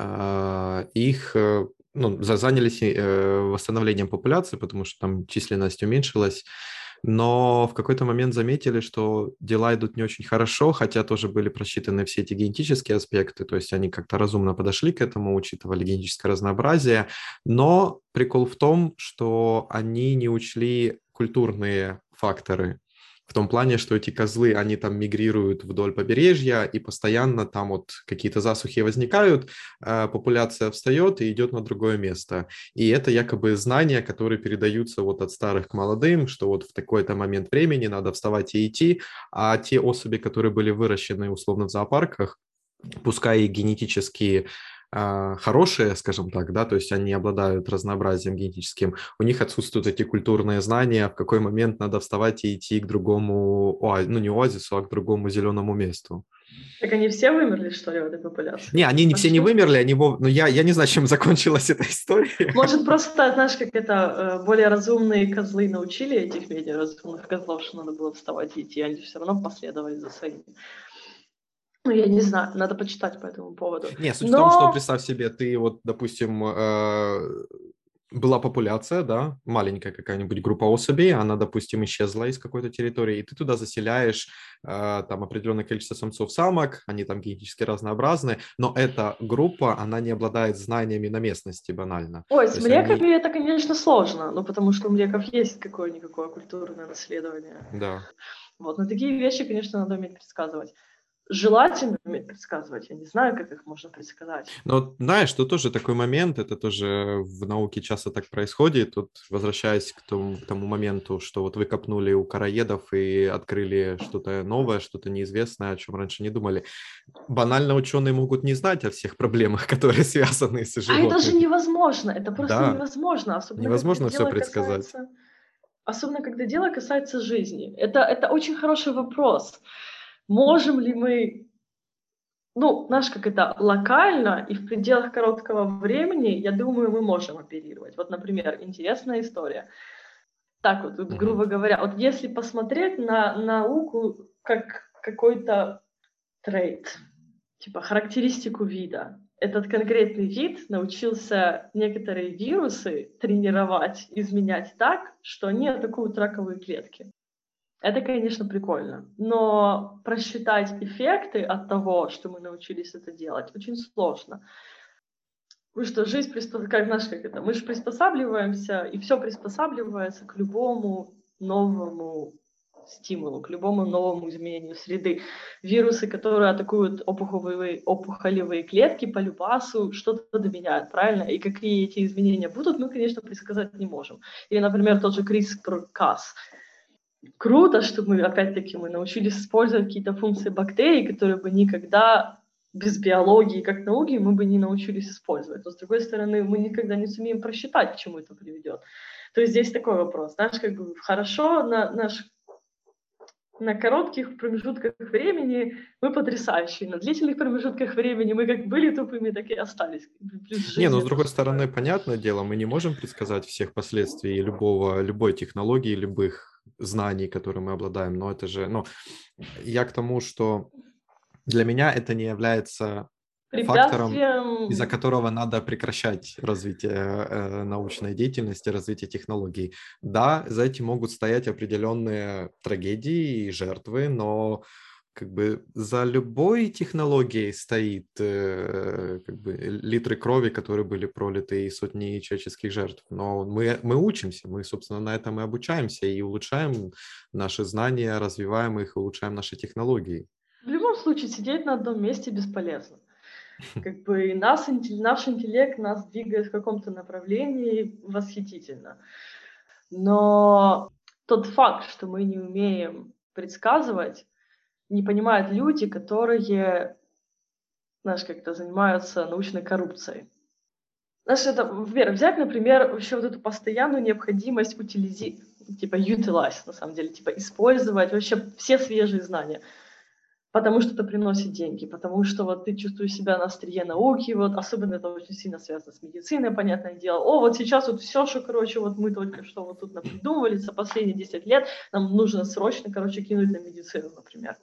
Э, их э, ну, занялись э, восстановлением популяции, потому что там численность уменьшилась. но в какой-то момент заметили, что дела идут не очень хорошо, хотя тоже были просчитаны все эти генетические аспекты, то есть они как-то разумно подошли к этому, учитывали генетическое разнообразие, но прикол в том, что они не учли культурные факторы, в том плане, что эти козлы, они там мигрируют вдоль побережья, и постоянно там вот какие-то засухи возникают, популяция встает и идет на другое место. И это якобы знания, которые передаются вот от старых к молодым, что вот в такой-то момент времени надо вставать и идти, а те особи, которые были выращены условно в зоопарках, пускай и генетически хорошие, скажем так, да, то есть они обладают разнообразием генетическим, у них отсутствуют эти культурные знания, в какой момент надо вставать и идти к другому, ну не оазису, а к другому зеленому месту. Так они все вымерли, что ли, в этой популяции? Не, они не все не вымерли, они... Ну, я, я не знаю, чем закончилась эта история. Может, просто, знаешь, как это, более разумные козлы научили этих менее разумных козлов, что надо было вставать и идти, они все равно последовали за своими. Ну, я не знаю, надо почитать по этому поводу. Не, суть Но... в том, что, представь себе, ты вот, допустим, э, была популяция, да, маленькая какая-нибудь группа особей, она, допустим, исчезла из какой-то территории, и ты туда заселяешь э, там определенное количество самцов-самок, они там генетически разнообразны, но эта группа, она не обладает знаниями на местности банально. Ой, с млеками они... это, конечно, сложно, ну, потому что у млеков есть какое-никакое культурное наследование. Да. Вот, но такие вещи, конечно, надо уметь предсказывать. Желательно уметь предсказывать. Я не знаю, как их можно предсказать. Но знаешь, тут тоже такой момент, это тоже в науке часто так происходит. Тут, возвращаясь к тому, к тому моменту, что вот вы копнули у короедов и открыли что-то новое, что-то неизвестное, о чем раньше не думали. Банально ученые могут не знать о всех проблемах, которые связаны с животными. А это же невозможно, это просто да. невозможно. Особенно невозможно все предсказать. Касается... Особенно, когда дело касается жизни. Это, это очень хороший вопрос. Можем ли мы, ну, знаешь, как это, локально и в пределах короткого времени, я думаю, мы можем оперировать. Вот, например, интересная история. Так вот, вот грубо говоря, вот если посмотреть на науку как какой-то трейд, типа характеристику вида, этот конкретный вид научился некоторые вирусы тренировать, изменять так, что они атакуют раковые клетки. Это, конечно, прикольно, но просчитать эффекты от того, что мы научились это делать, очень сложно. Потому что жизнь, приспос... как, знаешь, как это? Мы же приспосабливаемся, и все приспосабливается к любому новому стимулу, к любому новому изменению среды. Вирусы, которые атакуют опухолевые, опухолевые клетки по любасу, что-то доменяют, правильно? И какие эти изменения будут, мы, конечно, предсказать не можем. Или, например, тот же CRISPR-Cas. Круто, что мы, опять-таки, мы научились использовать какие-то функции бактерий, которые бы никогда без биологии, как науки, мы бы не научились использовать. Но, с другой стороны, мы никогда не сумеем просчитать, к чему это приведет. То есть здесь такой вопрос. Знаешь, как бы хорошо, на, наш, на коротких промежутках времени мы потрясающие, на длительных промежутках времени мы как были тупыми, так и остались. Не, ну, с другой стороны, понятное дело, мы не можем предсказать всех последствий любого, любой технологии, любых знаний, которые мы обладаем, но это же, ну, я к тому, что для меня это не является фактором, из-за которого надо прекращать развитие э, научной деятельности, развитие технологий. Да, за этим могут стоять определенные трагедии и жертвы, но как бы за любой технологией стоит э, как бы, литры крови, которые были пролиты, и сотни человеческих жертв. Но мы, мы учимся, мы, собственно, на этом и обучаемся, и улучшаем наши знания, развиваем их, улучшаем наши технологии. В любом случае, сидеть на одном месте бесполезно. Как бы нас, наш интеллект нас двигает в каком-то направлении восхитительно. Но тот факт, что мы не умеем предсказывать, не понимают люди, которые, знаешь, как-то занимаются научной коррупцией. Знаешь, это, например, взять, например, вообще вот эту постоянную необходимость утилизи, типа utilize, на самом деле, типа использовать вообще все свежие знания, потому что это приносит деньги, потому что вот ты чувствуешь себя на острие науки, вот особенно это очень сильно связано с медициной, понятное дело. О, вот сейчас вот все, что, короче, вот мы только что вот тут напридумывали за последние десять лет, нам нужно срочно, короче, кинуть на медицину, например.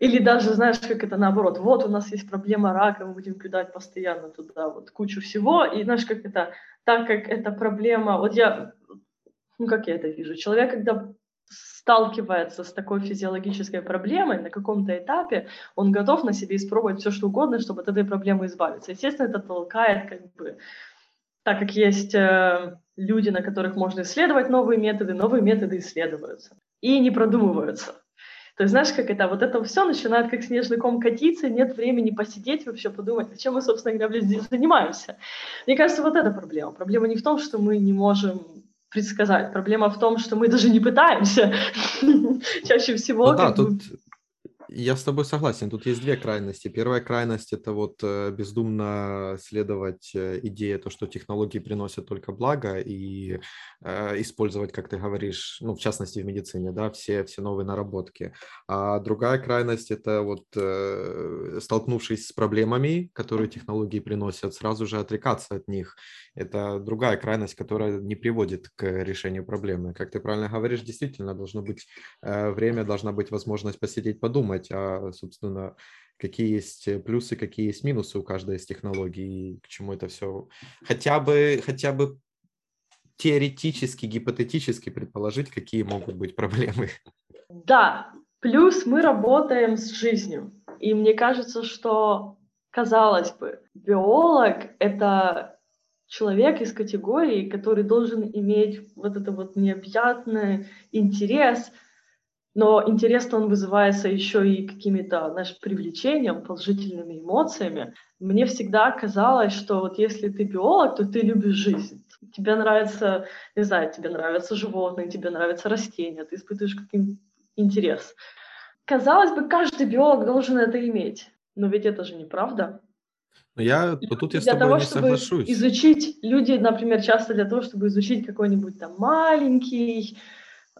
Или даже, знаешь, как это наоборот, вот у нас есть проблема рака, мы будем кидать постоянно туда вот кучу всего, и знаешь, как это, так как эта проблема, вот я, ну как я это вижу, человек, когда сталкивается с такой физиологической проблемой, на каком-то этапе он готов на себе испробовать все, что угодно, чтобы от этой проблемы избавиться. Естественно, это толкает, как бы, так как есть люди, на которых можно исследовать новые методы, новые методы исследуются и не продумываются. То есть, знаешь, как это, вот это все начинает как снежный ком катиться, нет времени посидеть, вообще подумать, зачем мы, собственно говоря, здесь занимаемся. Мне кажется, вот эта проблема. Проблема не в том, что мы не можем предсказать, проблема в том, что мы даже не пытаемся. Чаще всего... Ну, да, тут я с тобой согласен, тут есть две крайности. Первая крайность – это вот бездумно следовать идее, то, что технологии приносят только благо, и использовать, как ты говоришь, ну, в частности, в медицине, да, все, все новые наработки. А другая крайность – это вот, столкнувшись с проблемами, которые технологии приносят, сразу же отрекаться от них. Это другая крайность, которая не приводит к решению проблемы. Как ты правильно говоришь, действительно, должно быть время, должна быть возможность посидеть, подумать, а, собственно, какие есть плюсы, какие есть минусы у каждой из технологий, к чему это все хотя бы, хотя бы теоретически, гипотетически предположить, какие могут быть проблемы. Да, плюс мы работаем с жизнью. И мне кажется, что, казалось бы, биолог — это человек из категории, который должен иметь вот этот вот необъятный интерес, но интерес-то он вызывается еще и какими-то, знаешь, привлечением, положительными эмоциями. Мне всегда казалось, что вот если ты биолог, то ты любишь жизнь. Тебе нравится, не знаю, тебе нравятся животные, тебе нравятся растения, ты испытываешь какой-то интерес. Казалось бы, каждый биолог должен это иметь, но ведь это же неправда. Я, тут я с тобой не соглашусь. Для того, чтобы изучить, люди, например, часто для того, чтобы изучить какой-нибудь там маленький,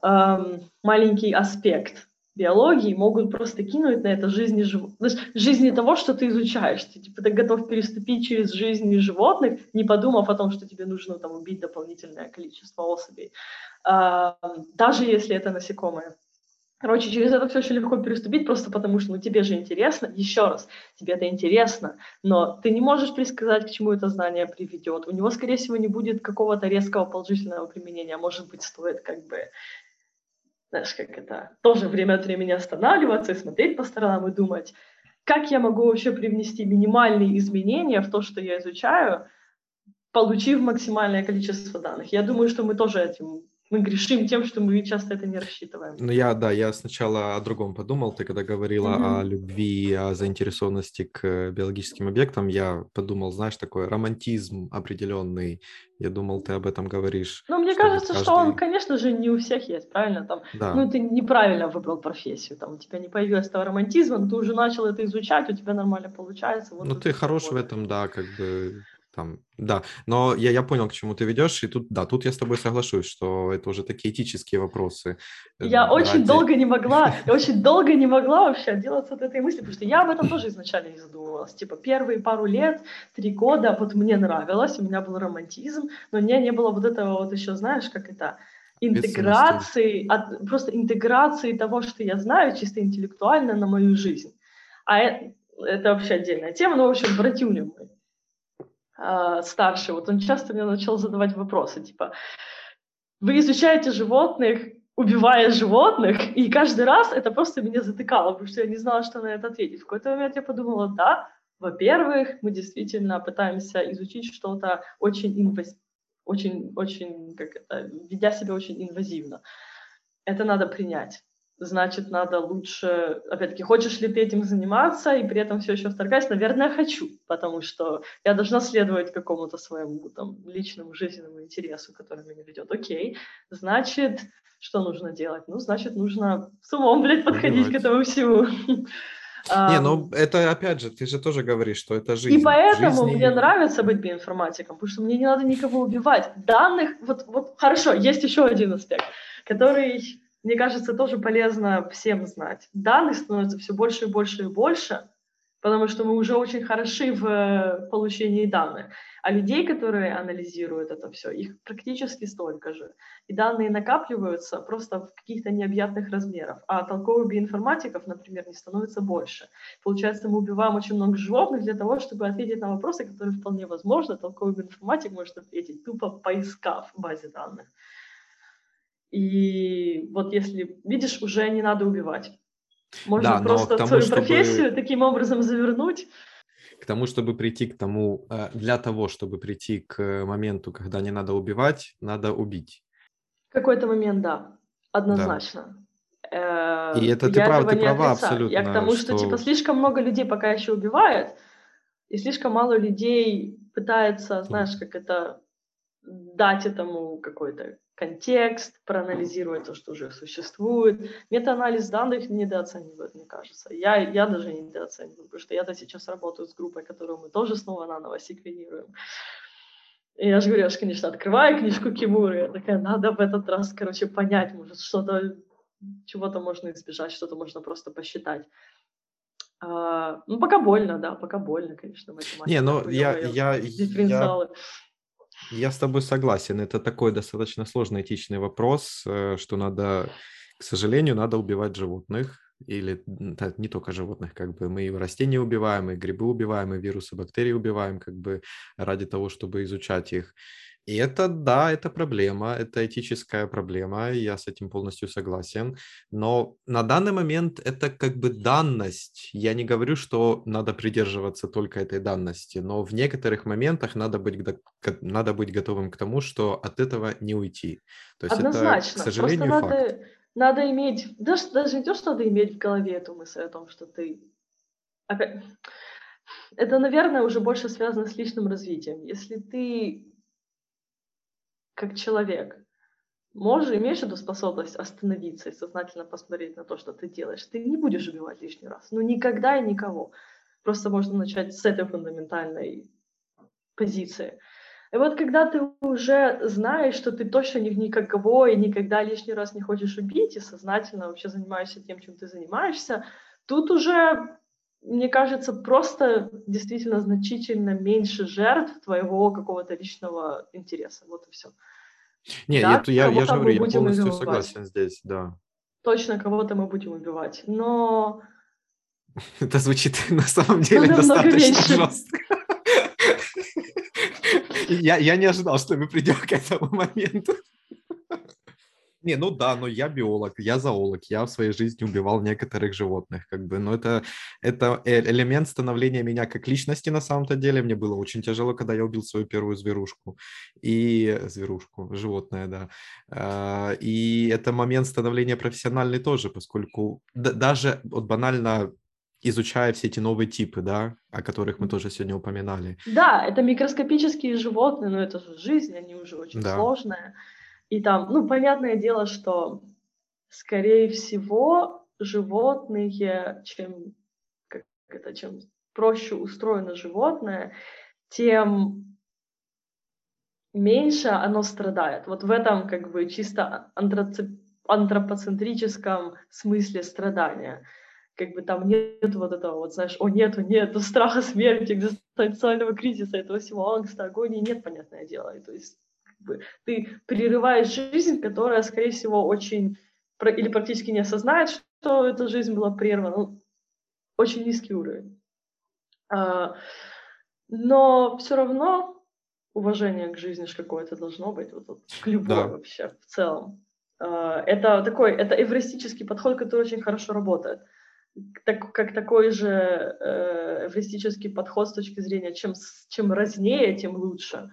эм, маленький аспект биологии, могут просто кинуть на это жизни животных. Жизни того, что ты изучаешь. Ты, типа, ты готов переступить через жизни животных, не подумав о том, что тебе нужно там убить дополнительное количество особей. Эм, даже если это насекомые. Короче, через это все очень легко переступить, просто потому что ну, тебе же интересно, еще раз, тебе это интересно, но ты не можешь предсказать, к чему это знание приведет. У него, скорее всего, не будет какого-то резкого положительного применения. Может быть, стоит как бы, знаешь, как это, тоже время от времени останавливаться и смотреть по сторонам и думать, как я могу вообще привнести минимальные изменения в то, что я изучаю, получив максимальное количество данных. Я думаю, что мы тоже этим... Мы грешим тем, что мы часто это не рассчитываем. Ну, я, да, я сначала о другом подумал. Ты когда говорила mm-hmm. о любви, о заинтересованности к биологическим объектам, я подумал, знаешь, такой романтизм определенный. Я думал, ты об этом говоришь. Ну, мне кажется, каждый... что он, конечно же, не у всех есть, правильно? Там, да. Ну, ты неправильно выбрал профессию, там у тебя не появилось этого романтизма, но ты уже начал это изучать, у тебя нормально получается. Вот ну, ты хорош работает. В этом, да, как бы... Там, да, но я, я понял, к чему ты ведешь, и тут, да, тут я с тобой соглашусь, что это уже такие этические вопросы. Я ради... очень долго не могла, я очень долго не могла вообще отделаться от этой мысли, потому что я об этом тоже изначально не задумывалась. Типа первые пару лет, три года, вот мне нравилось, у меня был романтизм, но у меня не было вот этого вот еще, знаешь, как это, интеграции, от, просто интеграции того, что я знаю, чисто интеллектуально на мою жизнь. А это, это вообще отдельная тема, но, в общем, братюня мой. Старший, вот он часто мне начал задавать вопросы, типа, вы изучаете животных, убивая животных, и каждый раз это просто меня затыкало, потому что я не знала, что на это ответить. В какой-то момент я подумала, да, во-первых, мы действительно пытаемся изучить что-то очень, инваз... очень, очень как это, ведя себя очень инвазивно. Это надо принять. Значит, надо лучше, опять-таки, хочешь ли ты этим заниматься и при этом все еще вторгаясь? Наверное, хочу, потому что я должна следовать какому-то своему там, личному жизненному интересу, который меня ведет. Окей, значит, что нужно делать? Ну, значит, нужно с умом, блядь, подходить Понимаете. К этому всему. Не, ну это опять же, ты же тоже говоришь, что это жизнь. И поэтому жизнь... мне нравится быть биоинформатиком, потому что мне не надо никого убивать. Данных, вот, вот хорошо, есть еще один аспект, который... Мне кажется, тоже полезно всем знать. Данных становится все больше и больше и больше, потому что мы уже очень хороши в получении данных. А людей, которые анализируют это все, их практически столько же. И данные накапливаются просто в каких-то необъятных размерах. А толковых биоинформатиков, например, не становится больше. Получается, мы убиваем очень много животных для того, чтобы ответить на вопросы, которые вполне возможно толковый биоинформатик может ответить, тупо поискав в базе данных. И вот если видишь, уже не надо убивать. Можно да, просто тому, свою профессию чтобы... таким образом завернуть. К тому, чтобы прийти к тому, для того, чтобы прийти к моменту, когда не надо убивать, надо убить. В какой-то момент, да, однозначно. Да. Э, и это ты, прав, ты права отрицаю. Абсолютно. Я к тому, что... что типа слишком много людей пока еще убивают, и слишком мало людей пытается, знаешь, как это, дать этому какой-то контекст, проанализировать то, что уже существует. Метаанализ данных недооценивают, мне кажется. Я, я даже недооцениваю, потому что я-то сейчас работаю с группой, которую мы тоже снова наново секвенируем. И я же говорю, я же, конечно, открываю книжку Кимуры, я такая, надо в этот раз, короче, понять, может, что-то, чего-то можно избежать, что-то можно просто посчитать. А, ну, пока больно, да, пока больно, конечно, математика. Не, но я... я, я... Я с тобой согласен. Это такой достаточно сложный этичный вопрос, что надо, к сожалению, надо убивать животных. Или да, не только животных, как бы мы и растения убиваем, и грибы убиваем, и вирусы, бактерии убиваем, как бы ради того, чтобы изучать их. И это, да, это проблема, это этическая проблема, я с этим полностью согласен, но на данный момент это как бы данность, я не говорю, что надо придерживаться только этой данности, но в некоторых моментах надо быть, надо быть готовым к тому, что от этого не уйти. То есть однозначно. Это, к сожалению, просто надо, факт. Надо иметь, даже, даже не то, что надо иметь в голове эту мысль о том, что ты... Опять... Это, наверное, уже больше связано с личным развитием. Если ты... как человек, можешь, имеешь эту способность остановиться и сознательно посмотреть на то, что ты делаешь, ты не будешь убивать лишний раз. Ну, никогда и никого. Просто можно начать с этой фундаментальной позиции. И вот когда ты уже знаешь, что ты точно никого и никогда лишний раз не хочешь убить, и сознательно вообще занимаешься тем, чем ты занимаешься, тут уже, мне кажется, просто действительно значительно меньше жертв твоего какого-то личного интереса. Вот и все. Нет, да, я, я, я же говорю, я полностью согласен здесь, да. Точно кого-то мы будем убивать, но... Это звучит на самом деле достаточно жестко. Я не ожидал, что мы придем к этому моменту. Не, ну да, но я биолог, я зоолог, я в своей жизни убивал некоторых животных, как бы, но это, это элемент становления меня как личности на самом-то деле, мне было очень тяжело, когда я убил свою первую зверушку, и зверушку, животное, да, и это момент становления профессиональный тоже, поскольку даже вот банально... изучая все эти новые типы, да, о которых мы тоже сегодня упоминали. Да, это микроскопические животные, но это же жизнь, они уже очень да. сложные. И там, ну, понятное дело, что, скорее всего, животные, чем, как это, чем проще устроено животное, тем меньше оно страдает. Вот в этом как бы чисто антропоцентрическом смысле страдания. Как бы там нет вот этого, вот знаешь, о нету, нету страха смерти, экзистенциального кризиса, этого всего ангста, агонии нет, понятное дело. И то есть как бы, ты прерываешь жизнь, которая, скорее всего, очень, или практически не осознает, что эта жизнь была прервана. Ну, очень низкий уровень. А, но все равно уважение к жизни ж какое-то должно быть, вот, вот, к любой да. вообще в целом. А, это такой, это эвристический подход, который очень хорошо работает. Так, как такой же э, эвристический подход с точки зрения, чем, чем разнее, тем лучше.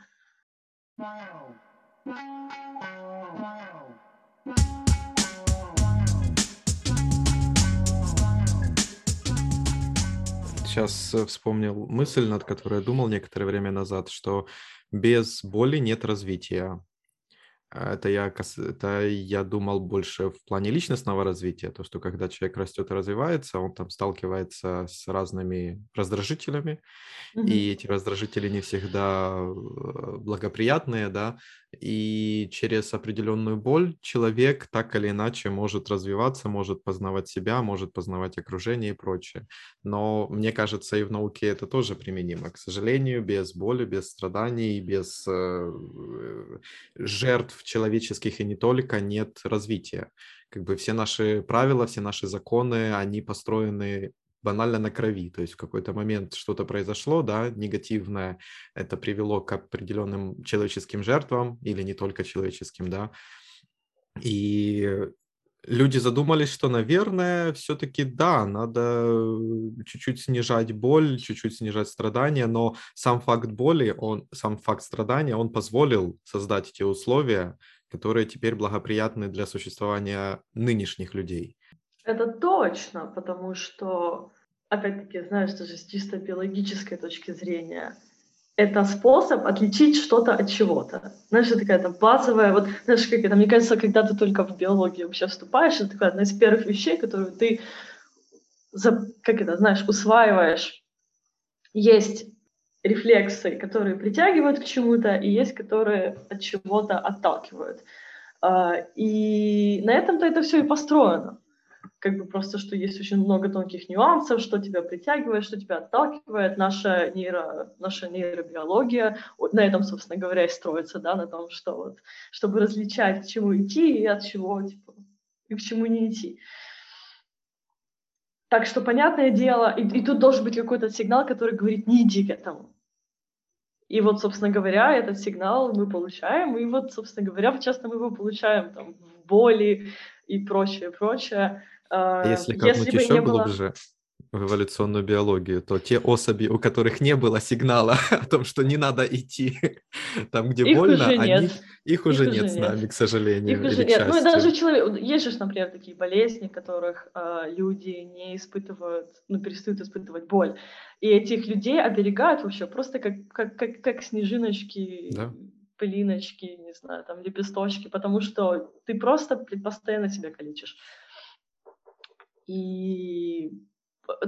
Сейчас вспомнил мысль, над которой я думал некоторое время назад, что без боли нет развития. Это я, это я думал больше в плане личностного развития, то, что когда человек растет и развивается, он там сталкивается с разными раздражителями, mm-hmm. и эти раздражители не всегда благоприятные, да, и через определенную боль человек так или иначе может развиваться, может познавать себя, может познавать окружение и прочее. Но мне кажется, и в науке это тоже применимо. К сожалению, без боли, без страданий, без э, жертв человеческих и не только нет развития. Как бы все наши правила, все наши законы, они построены банально на крови. То есть в какой-то момент что-то произошло, да, негативное, это привело к определенным человеческим жертвам или не только человеческим, да. И люди задумались, что, наверное, все-таки да, надо чуть-чуть снижать боль, чуть-чуть снижать страдания, но сам факт боли, он, сам факт страдания, он позволил создать те условия, которые теперь благоприятны для существования нынешних людей. Это точно, потому что, опять-таки, знаешь, даже с чисто биологической точки зрения, это способ отличить что-то от чего-то. Знаешь, это такая там базовая, вот, знаешь, как это, мне кажется, когда ты только в биологию вообще вступаешь, это такая одна из первых вещей, которую ты, как это, знаешь, усваиваешь. Есть рефлексы, которые притягивают к чему-то, и есть, которые от чего-то отталкивают. И на этом-то это все и построено. Как бы просто, что есть очень много тонких нюансов, что тебя притягивает, что тебя отталкивает. Наша, нейро, наша нейробиология на этом, собственно говоря, и строится, да, на том, что вот, чтобы различать, к чему идти и от чего, типа, и к чему не идти. Так что, понятное дело, и, и тут должен быть какой-то сигнал, который говорит «не иди к этому». И вот, собственно говоря, этот сигнал мы получаем, и вот, собственно говоря, часто мы его получаем там, в боли и прочее, прочее. Если копнуть Если еще глубже было... в эволюционную биологию, то те особи, у которых не было сигнала о том, что не надо идти там, где их больно, уже они... их уже их нет с нами, нет. К сожалению. Их уже нет. Ну, даже человек... Есть же, например, такие болезни, которых э, люди не испытывают, ну, перестают испытывать боль. И этих людей оберегают вообще просто как, как, как, как снежиночки, да. Пылиночки, не знаю, там, лепесточки, потому что ты просто постоянно себя калечишь. И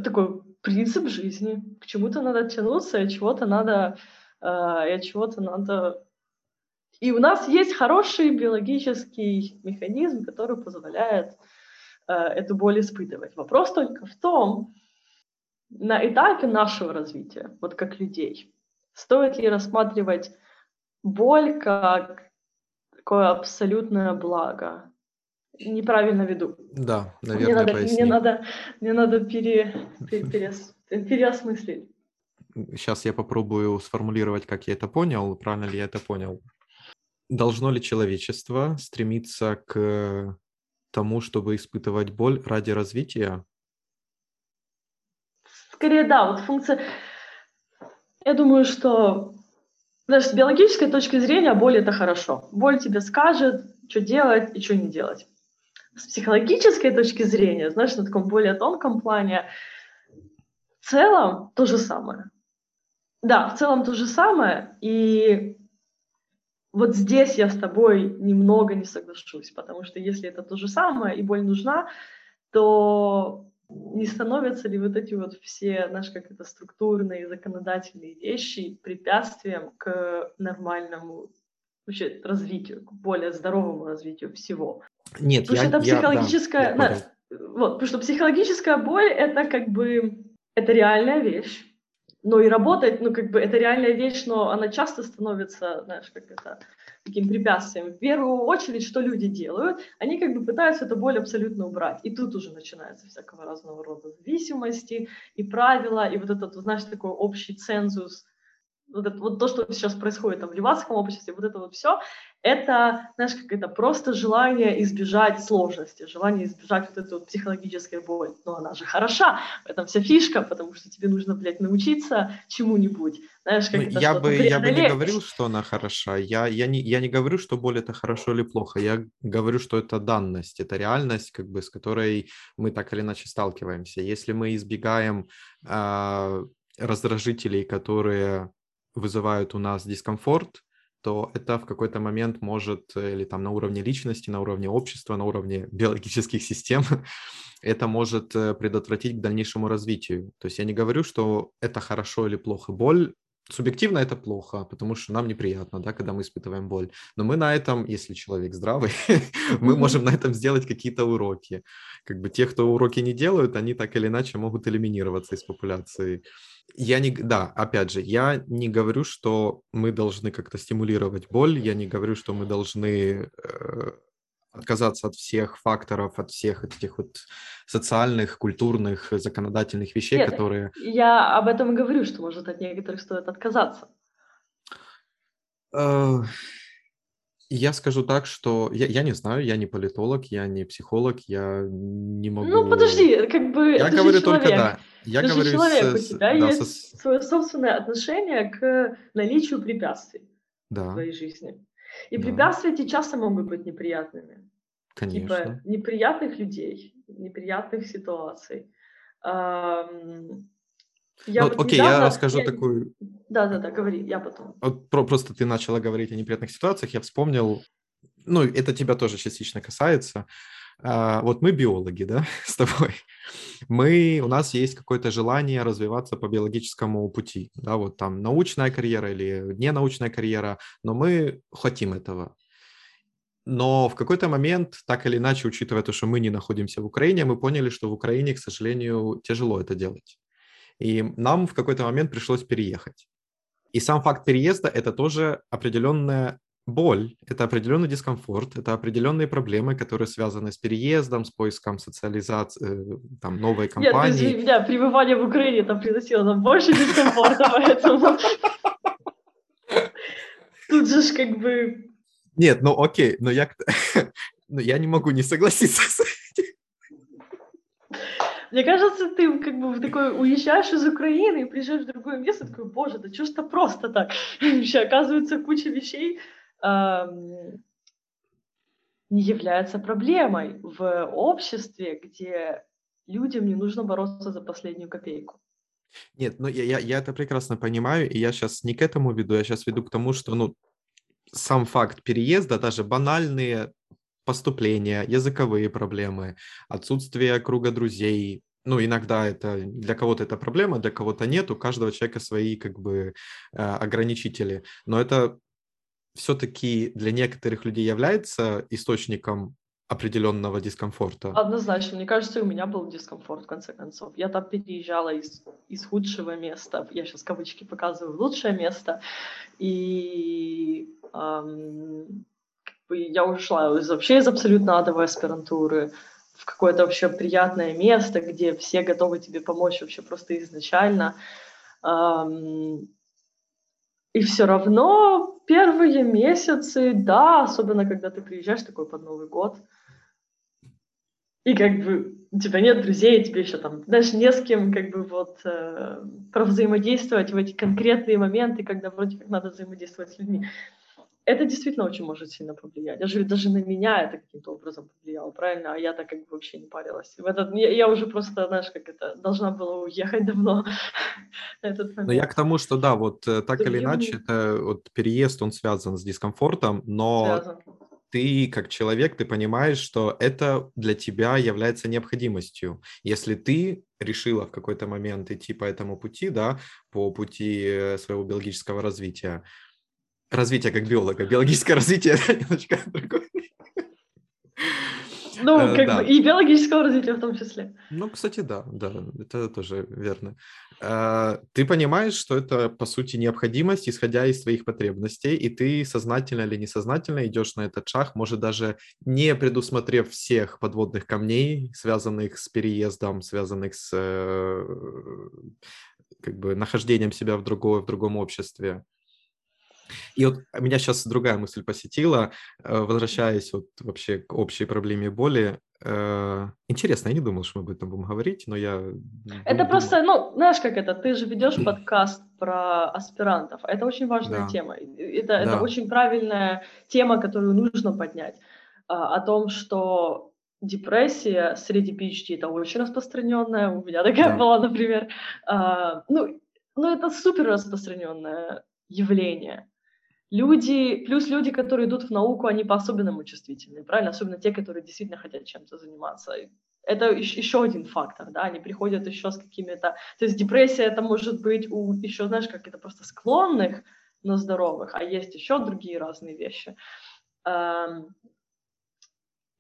такой принцип жизни. К чему-то надо тянуться, и от чего-то надо, э, и от чего-то надо. И у нас есть хороший биологический механизм, который позволяет э, эту боль испытывать. Вопрос только в том, на этапе нашего развития, вот как людей, стоит ли рассматривать боль как такое абсолютное благо. Неправильно веду. Да, наверное, мне надо, поясни. Мне надо, мне надо пере, пере, пере, переосмыслить. Сейчас я попробую сформулировать, как я это понял, правильно ли я это понял. Должно ли человечество стремиться к тому, чтобы испытывать боль ради развития? Скорее, да. Вот функция... Я думаю, что даже с биологической точки зрения боль – это хорошо. Боль тебе скажет, что делать и что не делать. С психологической точки зрения, знаешь, на таком более тонком плане, в целом то же самое. Да, в целом то же самое. И вот здесь я с тобой немного не соглашусь, потому что если это то же самое и боль нужна, то не становятся ли вот эти вот все, знаешь, как это, структурные, законодательные вещи препятствием к нормальному вообще развитию, к более здоровому развитию всего? Нет, потому я, что это психологическая, я, да, я да, вот, потому что психологическая боль это как бы это реальная вещь, но и работать, ну как бы это реальная вещь, но она часто становится, знаешь, как это таким препятствием. В первую очередь, что люди делают, они как бы пытаются эту боль абсолютно убрать, и тут уже начинается всякого разного рода зависимости и правила, и вот этот, знаешь, такой общий цензус. Вот, это, вот то, что сейчас происходит там, в левацком обществе, вот это вот все, это, знаешь, как это просто желание избежать сложности, желание избежать вот этой вот психологической боли. Но она же хороша, в этом вся фишка, потому что тебе нужно, блядь, научиться чему-нибудь. Знаешь, как это, я, бы, я бы не говорил, что она хороша. Я, я, не, я не говорю, что боль это хорошо или плохо. Я говорю, что это данность, это реальность, как бы, с которой мы так или иначе сталкиваемся. Если мы избегаем э, раздражителей, которые вызывают у нас дискомфорт, то это в какой-то момент может, или там на уровне личности, на уровне общества, на уровне биологических систем, это может предотвратить к дальнейшему развитию. То есть я не говорю, что это хорошо или плохо. Боль субъективно это плохо, потому что нам неприятно, да, когда мы испытываем боль. Но мы на этом, если человек здравый, мы можем на этом сделать какие-то уроки. Как бы те, кто уроки не делают, они так или иначе могут элиминироваться из популяции. Я не, да, опять же, я не говорю, что мы должны как-то стимулировать боль, я не говорю, что мы должны э, отказаться от всех факторов, от всех этих вот социальных, культурных, законодательных вещей, нет, которые... Я об этом и говорю, что, может, от некоторых стоит отказаться. Э, Я скажу так, что я, я не знаю, я не политолог, я не психолог, я не могу... Ну, подожди, как бы... Я говорю человек. только да. Я ты говорю, человек, с... у тебя да, есть со... свое собственное отношение к наличию препятствий да. в твоей жизни. И да. препятствия эти часто могут быть неприятными. Конечно. Типа неприятных людей, неприятных ситуаций. Эм... Я ну, вот окей, недавно... я расскажу я... такую... Да-да-да, говори, я потом. Вот про, просто ты начала говорить о неприятных ситуациях, я вспомнил, ну, это тебя тоже частично касается. А, вот мы биологи, да, с тобой. Мы, у нас есть какое-то желание развиваться по биологическому пути, да, вот там научная карьера или ненаучная карьера, но мы хотим этого. Но в какой-то момент, так или иначе, учитывая то, что мы не находимся в Украине, мы поняли, что в Украине, к сожалению, тяжело это делать. И нам в какой-то момент пришлось переехать. И сам факт переезда – это тоже определенная боль, это определенный дискомфорт, это определенные проблемы, которые связаны с переездом, с поиском социализации, там, новой компании. Нет, извиня, пребывание в Украине там приносило нам больше дискомфорта, поэтому тут же как бы… Нет, ну окей, но я не могу не согласиться с этим. Мне кажется, ты как бы в такой уезжаешь из Украины и приезжаешь в другое место, такой, боже, да что ж это просто так? Вообще, оказывается, куча вещей эм, не является проблемой в обществе, где людям не нужно бороться за последнюю копейку. Нет, ну я, я, я это прекрасно понимаю, и я сейчас не к этому веду, я сейчас веду к тому, что ну, сам факт переезда, даже банальные... поступления, языковые проблемы, отсутствие круга друзей. Ну, иногда это для кого-то это проблема, для кого-то нет, у каждого человека свои как бы ограничители. Но это все-таки для некоторых людей является источником определенного дискомфорта. Однозначно. Мне кажется, у меня был дискомфорт, в конце концов. Я там переезжала из, из худшего места, я сейчас кавычки показываю, в лучшее место. И... Эм... Я ушла из, вообще из абсолютно адовой аспирантуры в какое-то вообще приятное место, где все готовы тебе помочь вообще просто изначально. И все равно первые месяцы, да, особенно когда ты приезжаешь такой под Новый год, и как бы у тебя нет друзей, тебе еще там, знаешь, не с кем как бы вот э, провзаимодействовать в эти конкретные моменты, когда вроде как надо взаимодействовать с людьми. Это действительно очень может сильно повлиять. Даже, даже на меня это каким-то образом повлияло, правильно? А я так как бы вообще не парилась. В этот, я, я уже просто, знаешь, как это, должна была уехать давно. Но я к тому, что да, вот так или иначе, это, вот, переезд, он связан с дискомфортом, но связан. Ты как человек, ты понимаешь, что это для тебя является необходимостью. Если ты решила в какой-то момент идти по этому пути, да, по пути своего биологического развития, развитие как биолога. Биологическое развитие – это немножко другое. Ну, как да. бы и биологического развития в том числе. Ну, кстати, да, да, это тоже верно. Ты понимаешь, что это, по сути, необходимость, исходя из твоих потребностей, и ты сознательно или несознательно идешь на этот шаг, может, даже не предусмотрев всех подводных камней, связанных с переездом, связанных с как бы нахождением себя в, другое, в другом обществе. И вот меня сейчас другая мысль посетила, возвращаясь вот вообще к общей проблеме боли. Интересно, я не думал, что мы об этом будем говорить, но я... Это просто, ну, знаешь, как это, ты же ведешь подкаст про аспирантов, это очень важная да. тема, это, да. это очень правильная тема, которую нужно поднять, о том, что депрессия среди пи эйч ди это очень распространенная, у меня такая да. была, например, ну, ну, это супер распространенная явление. Люди, плюс люди, которые идут в науку, они по-особенному чувствительны, правильно? Особенно те, которые действительно хотят чем-то заниматься. Это еще один фактор, да, они приходят еще с какими-то... То есть депрессия, это может быть у еще, знаешь, как это просто склонных, но здоровых, а есть еще другие разные вещи.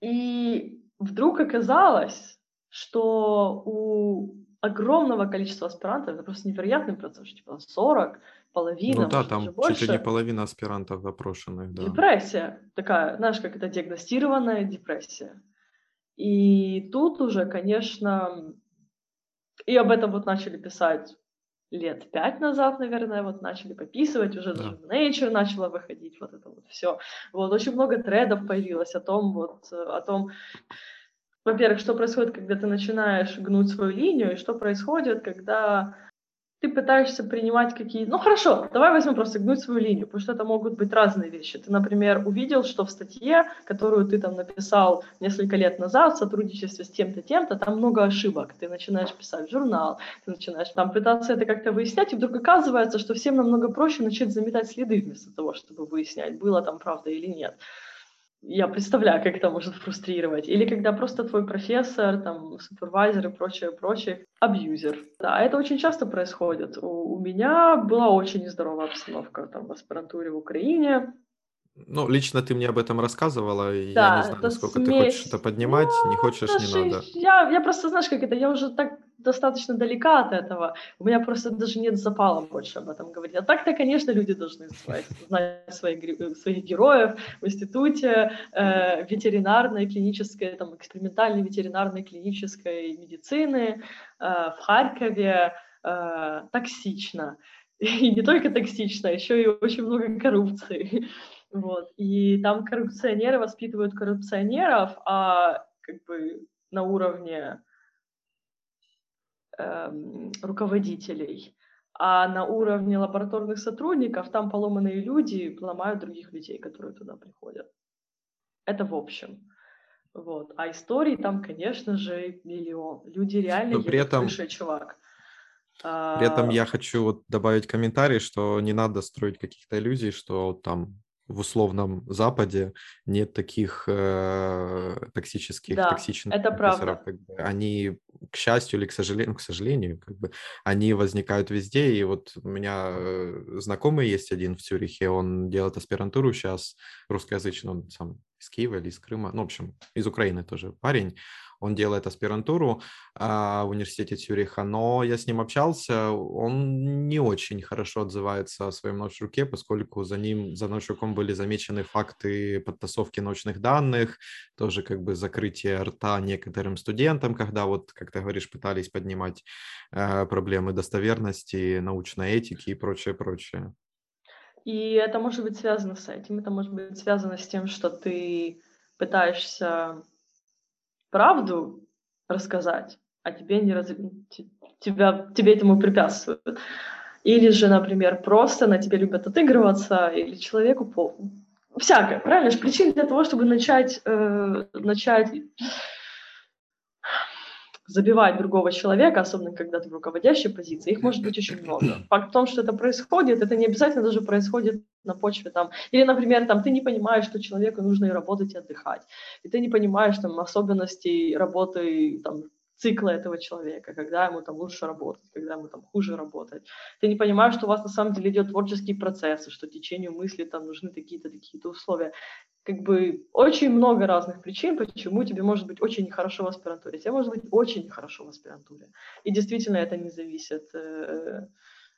И вдруг оказалось, что у огромного количества аспирантов, это просто невероятный процесс, типа сорок... половина, ну да, может, там чуть больше. Ли не половина аспирантов опрошенных, да. Депрессия такая, знаешь, как это диагностированная депрессия. И тут уже, конечно, и об этом вот начали писать лет пять назад, наверное, вот начали пописывать, уже даже в Nature начала выходить, вот это вот все. Вот, очень много тредов появилось о том, вот, о том, во-первых, что происходит, когда ты начинаешь гнуть свою линию, и что происходит, когда ты пытаешься принимать какие-то... Ну, хорошо, давай возьмем просто гнуть свою линию, потому что это могут быть разные вещи. Ты, например, увидел, что в статье, которую ты там написал несколько лет назад в сотрудничестве с тем-то, тем-то, там много ошибок. Ты начинаешь писать журнал, ты начинаешь там пытаться это как-то выяснять, и вдруг оказывается, что всем намного проще начать заметать следы вместо того, чтобы выяснять, было там правда или нет. Я представляю, как это может фрустрировать. Или когда просто твой профессор, там, супервайзер и прочее, прочее, абьюзер. Да, это очень часто происходит. У, у меня была очень нездоровая обстановка там, в аспирантуре в Украине. Ну, лично ты мне об этом рассказывала, и да, я не знаю, насколько смесь... ты хочешь это поднимать, ну, не хочешь, даже, не надо. Я, я просто, знаешь, как это, я уже так достаточно далека от этого, у меня просто даже нет запала больше об этом говорить. А так-то, конечно, люди должны знать, знать своих, своих героев в институте э, ветеринарной, клинической, там, экспериментальной ветеринарной, клинической медицины э, в Харькове э, токсично. И не только токсично, еще и очень много коррупции. Вот. И там коррупционеры воспитывают коррупционеров, а как бы на уровне эм, руководителей, а на уровне лабораторных сотрудников там поломанные люди ломают других людей, которые туда приходят. Это в общем. Вот. А историй там, конечно же, миллион. Люди реально едут крышей, чувак. При этом я хочу вот добавить комментарий, что не надо строить каких-то иллюзий, что там... в условном Западе нет таких э, токсических, да, токсичных профессоров. Как бы, они, к счастью или к сожалению, к сожалению как бы, они возникают везде. И вот у меня знакомый есть один в Цюрихе, он делает аспирантуру сейчас, русскоязычный, он сам из Киева или из Крыма, ну, в общем, из Украины тоже парень. Он делает аспирантуру а, в университете Цюриха, но я с ним общался, он не очень хорошо отзывается о своем научруке, поскольку за ним, за научруком были замечены факты подтасовки научных данных, тоже как бы закрытие рта некоторым студентам, когда вот, как ты говоришь, пытались поднимать э, проблемы достоверности, научной этики и прочее, прочее. И это может быть связано с этим, это может быть связано с тем, что ты пытаешься правду рассказать, а тебе не раз... тебя, тебе этому препятствуют. Или же, например, просто на тебе любят отыгрываться, или человеку по... Всякое, правильно? Причин для того, чтобы начать, э, начать забивать другого человека, особенно когда ты в руководящей позиции, их может быть очень много. Факт в том, что это происходит, это не обязательно даже происходит на почве там, или, например, там ты не понимаешь, что человеку нужно и работать, и отдыхать, и ты не понимаешь там особенностей работы, там, цикла этого человека, когда ему там лучше работать, когда ему там хуже работать. Ты не понимаешь, что у вас на самом деле идет творческие процессы, что течению мысли там нужны какие-то такие-то условия. Как бы очень много разных причин, почему тебе может быть очень нехорошо в аспирантуре. Тебе может быть очень нехорошо в аспирантуре. И действительно это не зависит э,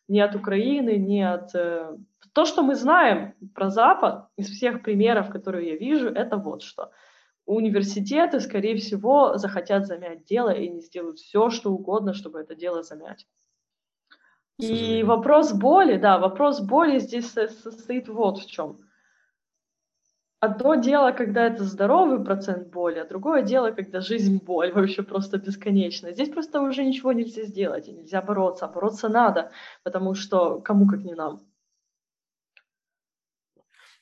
ни от Украины, ни от... Э, то, что мы знаем про Запад, из всех примеров, которые я вижу, это вот что. Университеты, скорее всего, захотят замять дело и не сделают все, что угодно, чтобы это дело замять. И вопрос боли, да, вопрос боли здесь состоит вот в чем. Одно дело, когда это здоровый процент боли, а другое дело, когда жизнь боль вообще просто бесконечная. Здесь просто уже ничего нельзя сделать, и нельзя бороться, а бороться надо, потому что кому как не нам.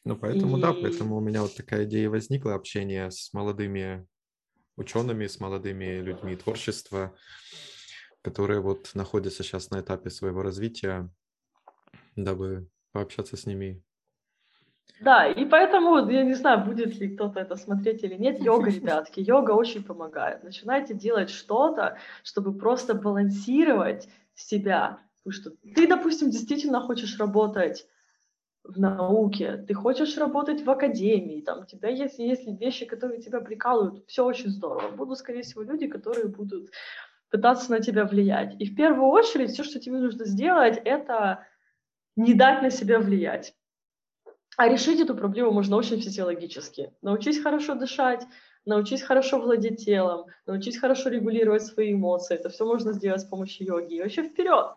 Ну, поэтому, и... да, поэтому у меня вот такая идея возникла, общение с молодыми учеными, с молодыми людьми творчества, которые вот находятся сейчас на этапе своего развития, дабы пообщаться с ними. Да, и поэтому, я не знаю, будет ли кто-то это смотреть или нет, йога, ребятки, йога очень помогает. Начинайте делать что-то, чтобы просто балансировать себя. Потому что ты, допустим, действительно хочешь работать в науке, ты хочешь работать в академии, там, у тебя есть, есть вещи, которые тебя прикалывают, все очень здорово. Будут, скорее всего, люди, которые будут пытаться на тебя влиять. И в первую очередь все, что тебе нужно сделать, это не дать на себя влиять. А решить эту проблему можно очень физиологически. Научись хорошо дышать, научись хорошо владеть телом, научись хорошо регулировать свои эмоции. Это все можно сделать с помощью йоги. И вообще вперед!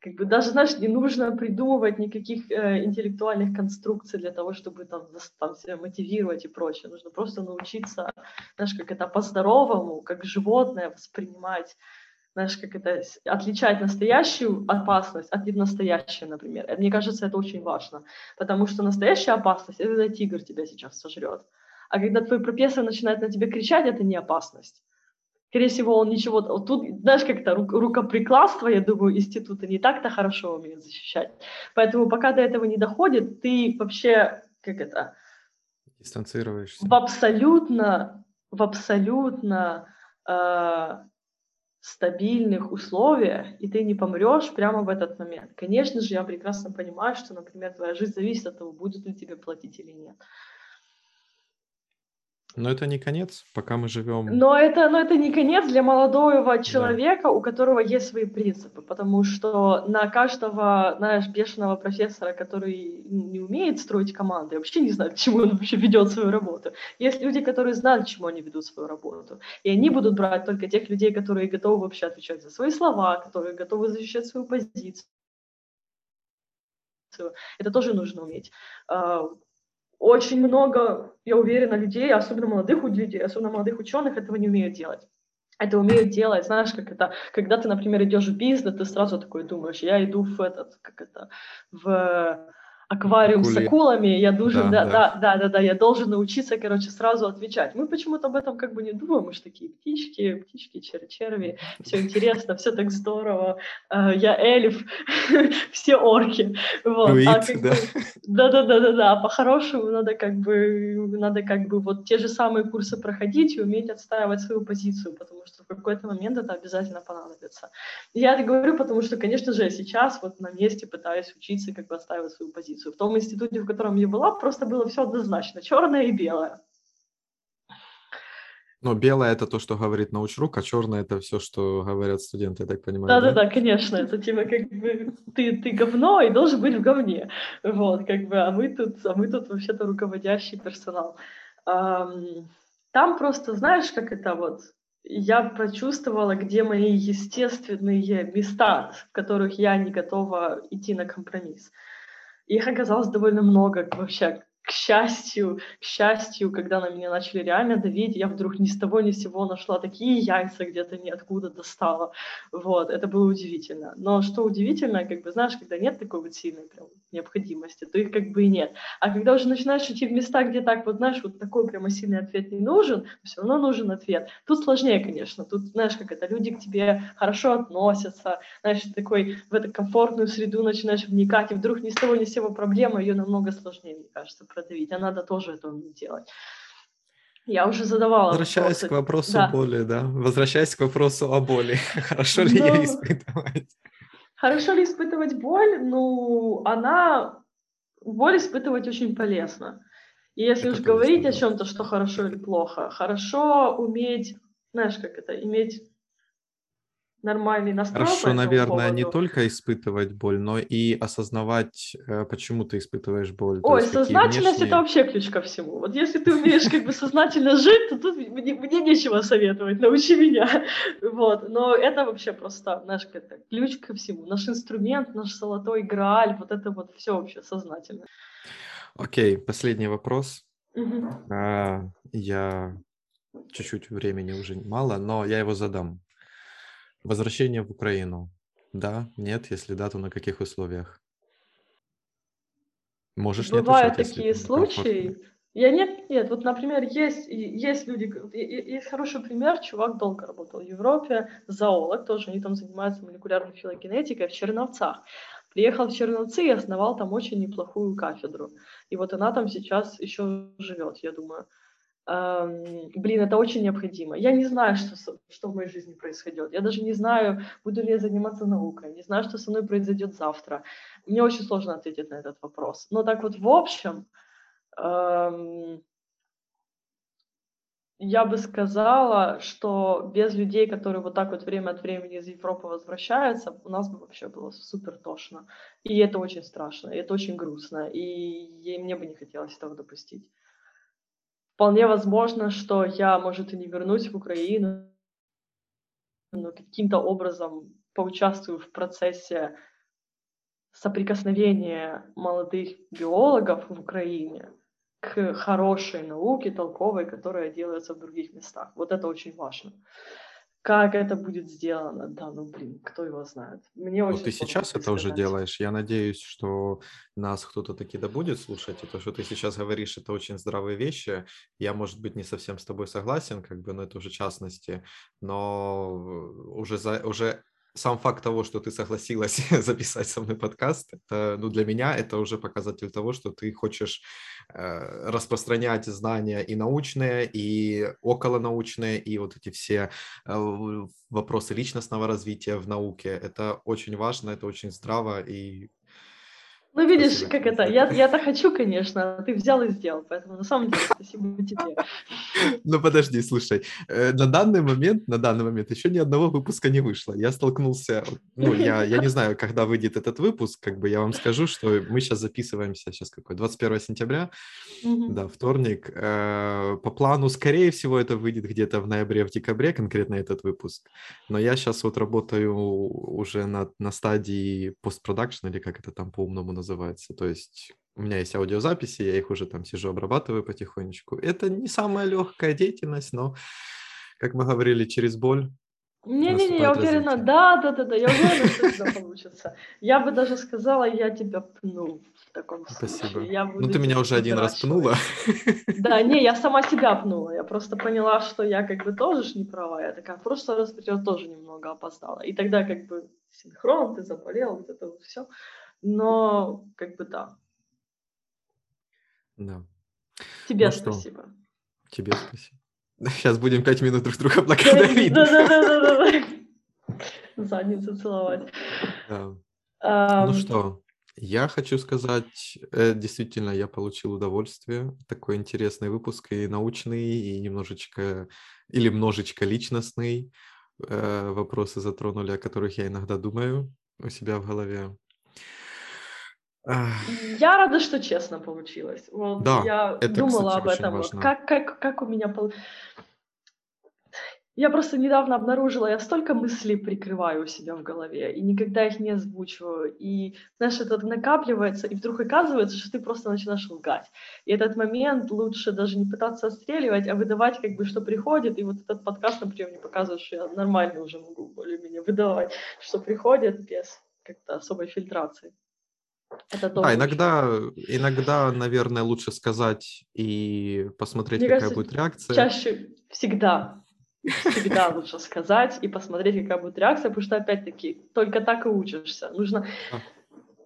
Как бы даже, знаешь, не нужно придумывать никаких э, интеллектуальных конструкций для того, чтобы там, там себя мотивировать и прочее. Нужно просто научиться, знаешь, как это по-здоровому, как животное воспринимать, знаешь, как это отличать настоящую опасность от ненастоящей, например. Мне кажется, это очень важно, потому что настоящая опасность — это когда тигр тебя сейчас сожрет. А когда твой профессор начинает на тебя кричать, это не опасность. Скорее всего, он ничего... Вот тут, знаешь, как-то рукоприкладство, я думаю, институты не так-то хорошо умеют защищать. Поэтому пока до этого не доходит, ты вообще, как это... дистанцируешься. В абсолютно, в абсолютно э, стабильных условиях, и ты не помрешь прямо в этот момент. Конечно же, я прекрасно понимаю, что, например, твоя жизнь зависит от того, будут ли тебе платить или нет. Но это не конец, пока мы живем. Но это, но это не конец для молодого человека, да, у которого есть свои принципы, потому что на каждого, знаешь, бешеного профессора, который не умеет строить команды, я вообще не знаю, к чему он вообще ведет свою работу. Есть люди, которые знают, к чему они ведут свою работу, и они будут брать только тех людей, которые готовы вообще отвечать за свои слова, которые готовы защищать свою позицию. Это тоже нужно уметь. Очень много, я уверена, людей, особенно молодых людей, особенно молодых ученых, этого не умеют делать. Это умеют делать, знаешь, как это, когда ты, например, идешь в бизнес, ты сразу такой думаешь: я иду в этот, как это, в аквариум Акули. с акулами, я должен, да, да, да. Да, да, да, да, я должен научиться, короче, сразу отвечать. Мы почему-то об этом как бы не думаем, мы же такие птички, птички, черви, все интересно, все так здорово, я эльф, все орки. Да, да, да, да, да, по-хорошему надо как бы, надо как бы вот те же самые курсы проходить и уметь отстаивать свою позицию, потому что в какой-то момент это обязательно понадобится. Я это говорю, потому что, конечно же, я сейчас вот на месте пытаюсь учиться, как бы отстаивать свою позицию. В том институте, в котором я была, просто было все однозначно, черное и белое. Но белое — это то, что говорит научрук, а черное — это все, что говорят студенты, я так понимаю. Да-да-да, конечно, это типа как бы ты, ты говно и должен быть в говне, вот, как бы, а мы тут, а мы тут вообще-то руководящий персонал. Там просто, знаешь, как это вот... Я прочувствовала, где мои естественные места, в которых я не готова идти на компромисс. Их оказалось довольно много вообще, к счастью, к счастью, когда на меня начали реально давить, я вдруг ни с того ни с сего нашла такие яйца, где-то ниоткуда достала, вот, это было удивительно. Но что удивительно, как бы, знаешь, когда нет такой вот сильной прям необходимости, то их как бы и нет. А когда уже начинаешь идти в места, где так вот, знаешь, вот такой прямо сильный ответ не нужен, все равно нужен ответ. Тут сложнее, конечно, тут, знаешь, как это, люди к тебе хорошо относятся, знаешь, такой в эту комфортную среду начинаешь вникать, и вдруг ни с того ни с сего проблема, ее намного сложнее, мне кажется, продавить, а надо тоже это уметь делать. Я уже задавала. Возвращаясь вопросы. к вопросу да. боли, да? Возвращаясь к вопросу о боли. Хорошо ли ну, ее испытывать? Хорошо ли испытывать боль? Ну, она... Боль испытывать очень полезно. И если это уж говорить о чем-то, что хорошо или плохо, хорошо уметь, знаешь, как это, иметь нормальный настрой. Хорошо, наверное, не только испытывать боль, но и осознавать, почему ты испытываешь боль. Ой, сознательность — это вообще ключ ко всему. Вот если ты умеешь как бы сознательно жить, то тут мне, мне нечего советовать, научи меня. Вот. Но это вообще просто наш ключ ко всему. Наш инструмент, наш золотой грааль, вот это вот все вообще сознательно. Окей, последний вопрос. Угу. А, я чуть-чуть времени уже мало, но я его задам. Возвращение в Украину. Да, нет, если да, то на каких условиях? Можешь не отвечать, если такие случаи. Я нет, нет. Вот, например, есть, есть люди, есть хороший пример, чувак долго работал в Европе, зоолог тоже, они там занимаются молекулярной филогенетикой в Черновцах. Приехал в Черновцы и основал там очень неплохую кафедру. И вот она там сейчас еще живет, я думаю. Эм, блин, это очень необходимо. Я не знаю, что, что в моей жизни произойдет. Я даже не знаю, буду ли я заниматься наукой. Не знаю, что со мной произойдет завтра. Мне очень сложно ответить на этот вопрос. Но так вот, в общем, эм, я бы сказала, что без людей, которые вот так вот время от времени из Европы возвращаются, у нас бы вообще было супер тошно. И это очень страшно, и это очень грустно. И, и мне бы не хотелось этого допустить. Вполне возможно, что я, может, и не вернусь в Украину, но каким-то образом поучаствую в процессе соприкосновение молодых биологов в Украине к хорошей науке, толковой, которая делается в других местах. Вот это очень важно. Как это будет сделано? Да, ну, блин, кто его знает. Мне ну, очень ты сейчас это сказать. Уже делаешь. Я надеюсь, что нас кто-то таки да будет слушать. И то, что ты сейчас говоришь, это очень здравые вещи. Я, может быть, не совсем с тобой согласен, как бы, но это уже частности. Но уже... За, уже... Сам факт того, что ты согласилась записать со мной подкаст, это, ну, для меня это уже показатель того, что ты хочешь э, распространять знания и научные, и околонаучные, и вот эти все э, вопросы личностного развития в науке. Это очень важно, это очень здраво. И... Ну, видишь, спасибо. Как это, я, я-то хочу, конечно, а ты взял и сделал, поэтому на самом деле спасибо тебе. Ну, подожди, слушай, на данный момент, на данный момент еще ни одного выпуска не вышло. Я столкнулся, ну, я, я не знаю, когда выйдет этот выпуск, как бы я вам скажу, что мы сейчас записываемся, сейчас какой, двадцать первое сентября, mm-hmm. да, вторник. По плану, скорее всего, это выйдет где-то в ноябре, в декабре, конкретно этот выпуск. Но я сейчас вот работаю уже на, на стадии постпродакшн, или как это там по-умному называется. называется, то есть у меня есть аудиозаписи, я их уже там сижу, обрабатываю потихонечку. Это не самая легкая деятельность, но, как мы говорили, через боль. Не-не-не, я уверена, да-да-да, я уверена, что это получится. Я бы даже сказала, я тебя пну в таком Спасибо. Случае. Я буду ну, ты меня уже один раз пнула. Да, не, я сама себя пнула, я просто поняла, что я как бы тоже не права, я такая, в прошлый раз я тоже немного опоздала. И тогда как бы синхрон, ты заболел, вот это вот все. Но как бы да. Да. Тебе ну спасибо. Что? Тебе спасибо. Сейчас будем пять минут друг друга благодарить. Да-да-да. Задницу целовать. Да. Um... Ну что, я хочу сказать, действительно, я получил удовольствие. Такой интересный выпуск и научный, и немножечко, или множечко личностный. Вопросы затронули, о которых я иногда думаю у себя в голове. Я рада, что честно получилось. Вот да, я это, думала кстати, об этом. Вот как, как, как у меня получилось. Я просто недавно обнаружила, я столько мыслей прикрываю у себя в голове, и никогда их не озвучиваю. И, знаешь, это накапливается, и вдруг оказывается, что ты просто начинаешь лгать. И этот момент лучше даже не пытаться отстреливать, а выдавать, как бы, что приходит. И вот этот подкаст, например, мне показывает, что я нормально уже могу более-менее выдавать, что приходит без как-то особой фильтрации. Это да, иногда, иногда, наверное, лучше сказать и посмотреть, мне какая кажется, будет реакция. Чаще всегда, всегда лучше сказать и посмотреть, какая будет реакция, потому что, опять-таки, только так и учишься. Нужно, а.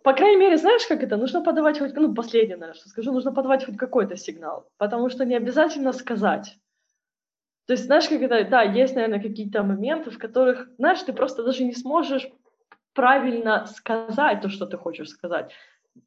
по крайней мере, знаешь, как это? Нужно подавать хоть, ну, последнее, наверное, что скажу, нужно подавать хоть какой-то сигнал, потому что не обязательно сказать. То есть, знаешь, как это, да, есть, наверное, какие-то моменты, в которых, знаешь, ты просто даже не сможешь правильно сказать то, что ты хочешь сказать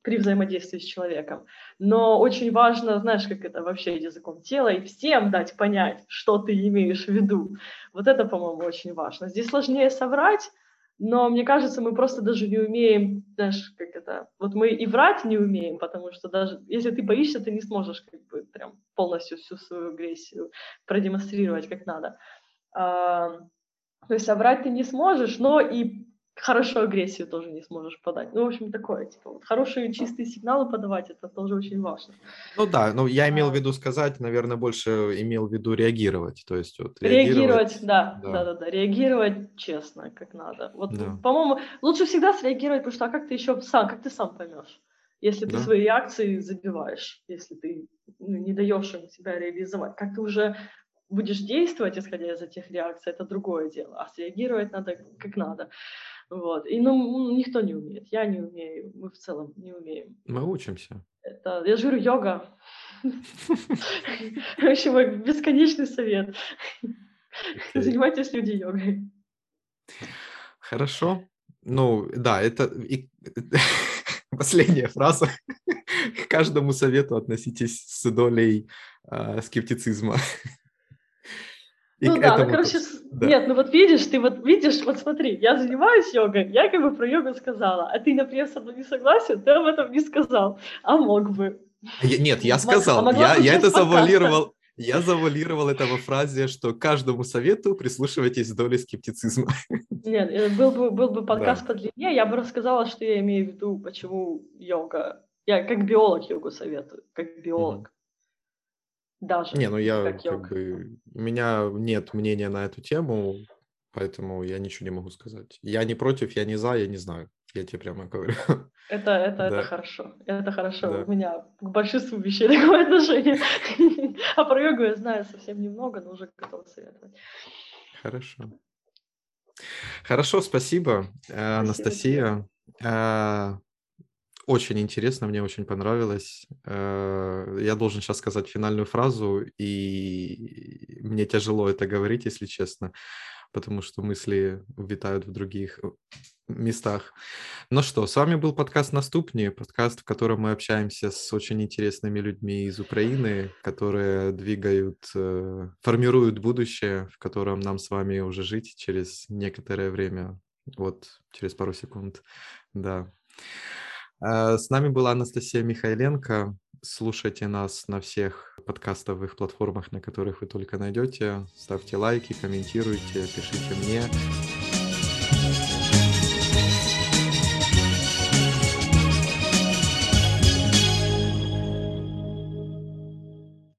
при взаимодействии с человеком. Но очень важно, знаешь, как это вообще языком тела, и всем дать понять, что ты имеешь в виду. Вот это, по-моему, очень важно. Здесь сложнее соврать, но мне кажется, мы просто даже не умеем, знаешь, как это... Вот мы и врать не умеем, потому что даже если ты боишься, ты не сможешь как бы прям полностью всю свою агрессию продемонстрировать как надо. А, то есть соврать ты не сможешь, но и хорошую агрессию тоже не сможешь подать. Ну, в общем, такое, типа, вот хорошие чистые сигналы подавать, это тоже очень важно. Ну да, ну я имел в виду сказать, наверное, больше имел в виду реагировать, то есть вот реагировать. Реагировать, да, да-да-да, реагировать честно, как надо. Вот, да. По-моему, лучше всегда среагировать, потому что а как ты еще сам, как ты сам поймешь, если ты да. свои реакции забиваешь, если ты ну, не даешь им себя реализовать, как ты уже будешь действовать, исходя из этих реакций, это другое дело, а среагировать надо как надо. Вот. И ну, никто не умеет, я не умею, мы в целом не умеем. Мы учимся. Это, я же говорю, йога. В общем, мой бесконечный совет. Занимайтесь люди йогой. Хорошо. Ну, да, это последняя фраза. К каждому совету относитесь с долей скептицизма. И ну да, ну короче, да. Нет, ну вот видишь, ты вот видишь, вот смотри, я занимаюсь йогой, я как бы про йогу сказала, а ты, например, со мной не согласен, ты об этом не сказал, а мог бы. Я, нет, я сказал, Мог, а я, я это завуалировал, Я завуалировал это во фразе, что каждому совету прислушивайтесь с долей скептицизма. Нет, был бы, был бы подкаст да. подлиннее, я бы рассказала, что я имею в виду, почему йога... Я как биолог йогу советую, как биолог. Mm-hmm. Даже Не, ну я как, как бы... У меня нет мнения на эту тему, поэтому я ничего не могу сказать. Я не против, я не за, я не знаю. Я тебе прямо говорю. Это, это, да. это хорошо. Это хорошо. Да. У меня к большинству вещей такое отношение. А про йогу я знаю совсем немного, но уже готова советовать. Хорошо. Хорошо, спасибо, спасибо Анастасия. Тебе. Очень интересно, мне очень понравилось. Я должен сейчас сказать финальную фразу, и мне тяжело это говорить, если честно, потому что мысли витают в других... местах. Ну что, с вами был подкаст «Наступні», подкаст, в котором мы общаемся с очень интересными людьми из Украины, которые двигают, формируют будущее, в котором нам с вами уже жить через некоторое время, вот через пару секунд, да. С нами была Анастасия Михайленко. Слушайте нас на всех подкастовых платформах, на которых вы только найдете. Ставьте лайки, комментируйте, пишите мне.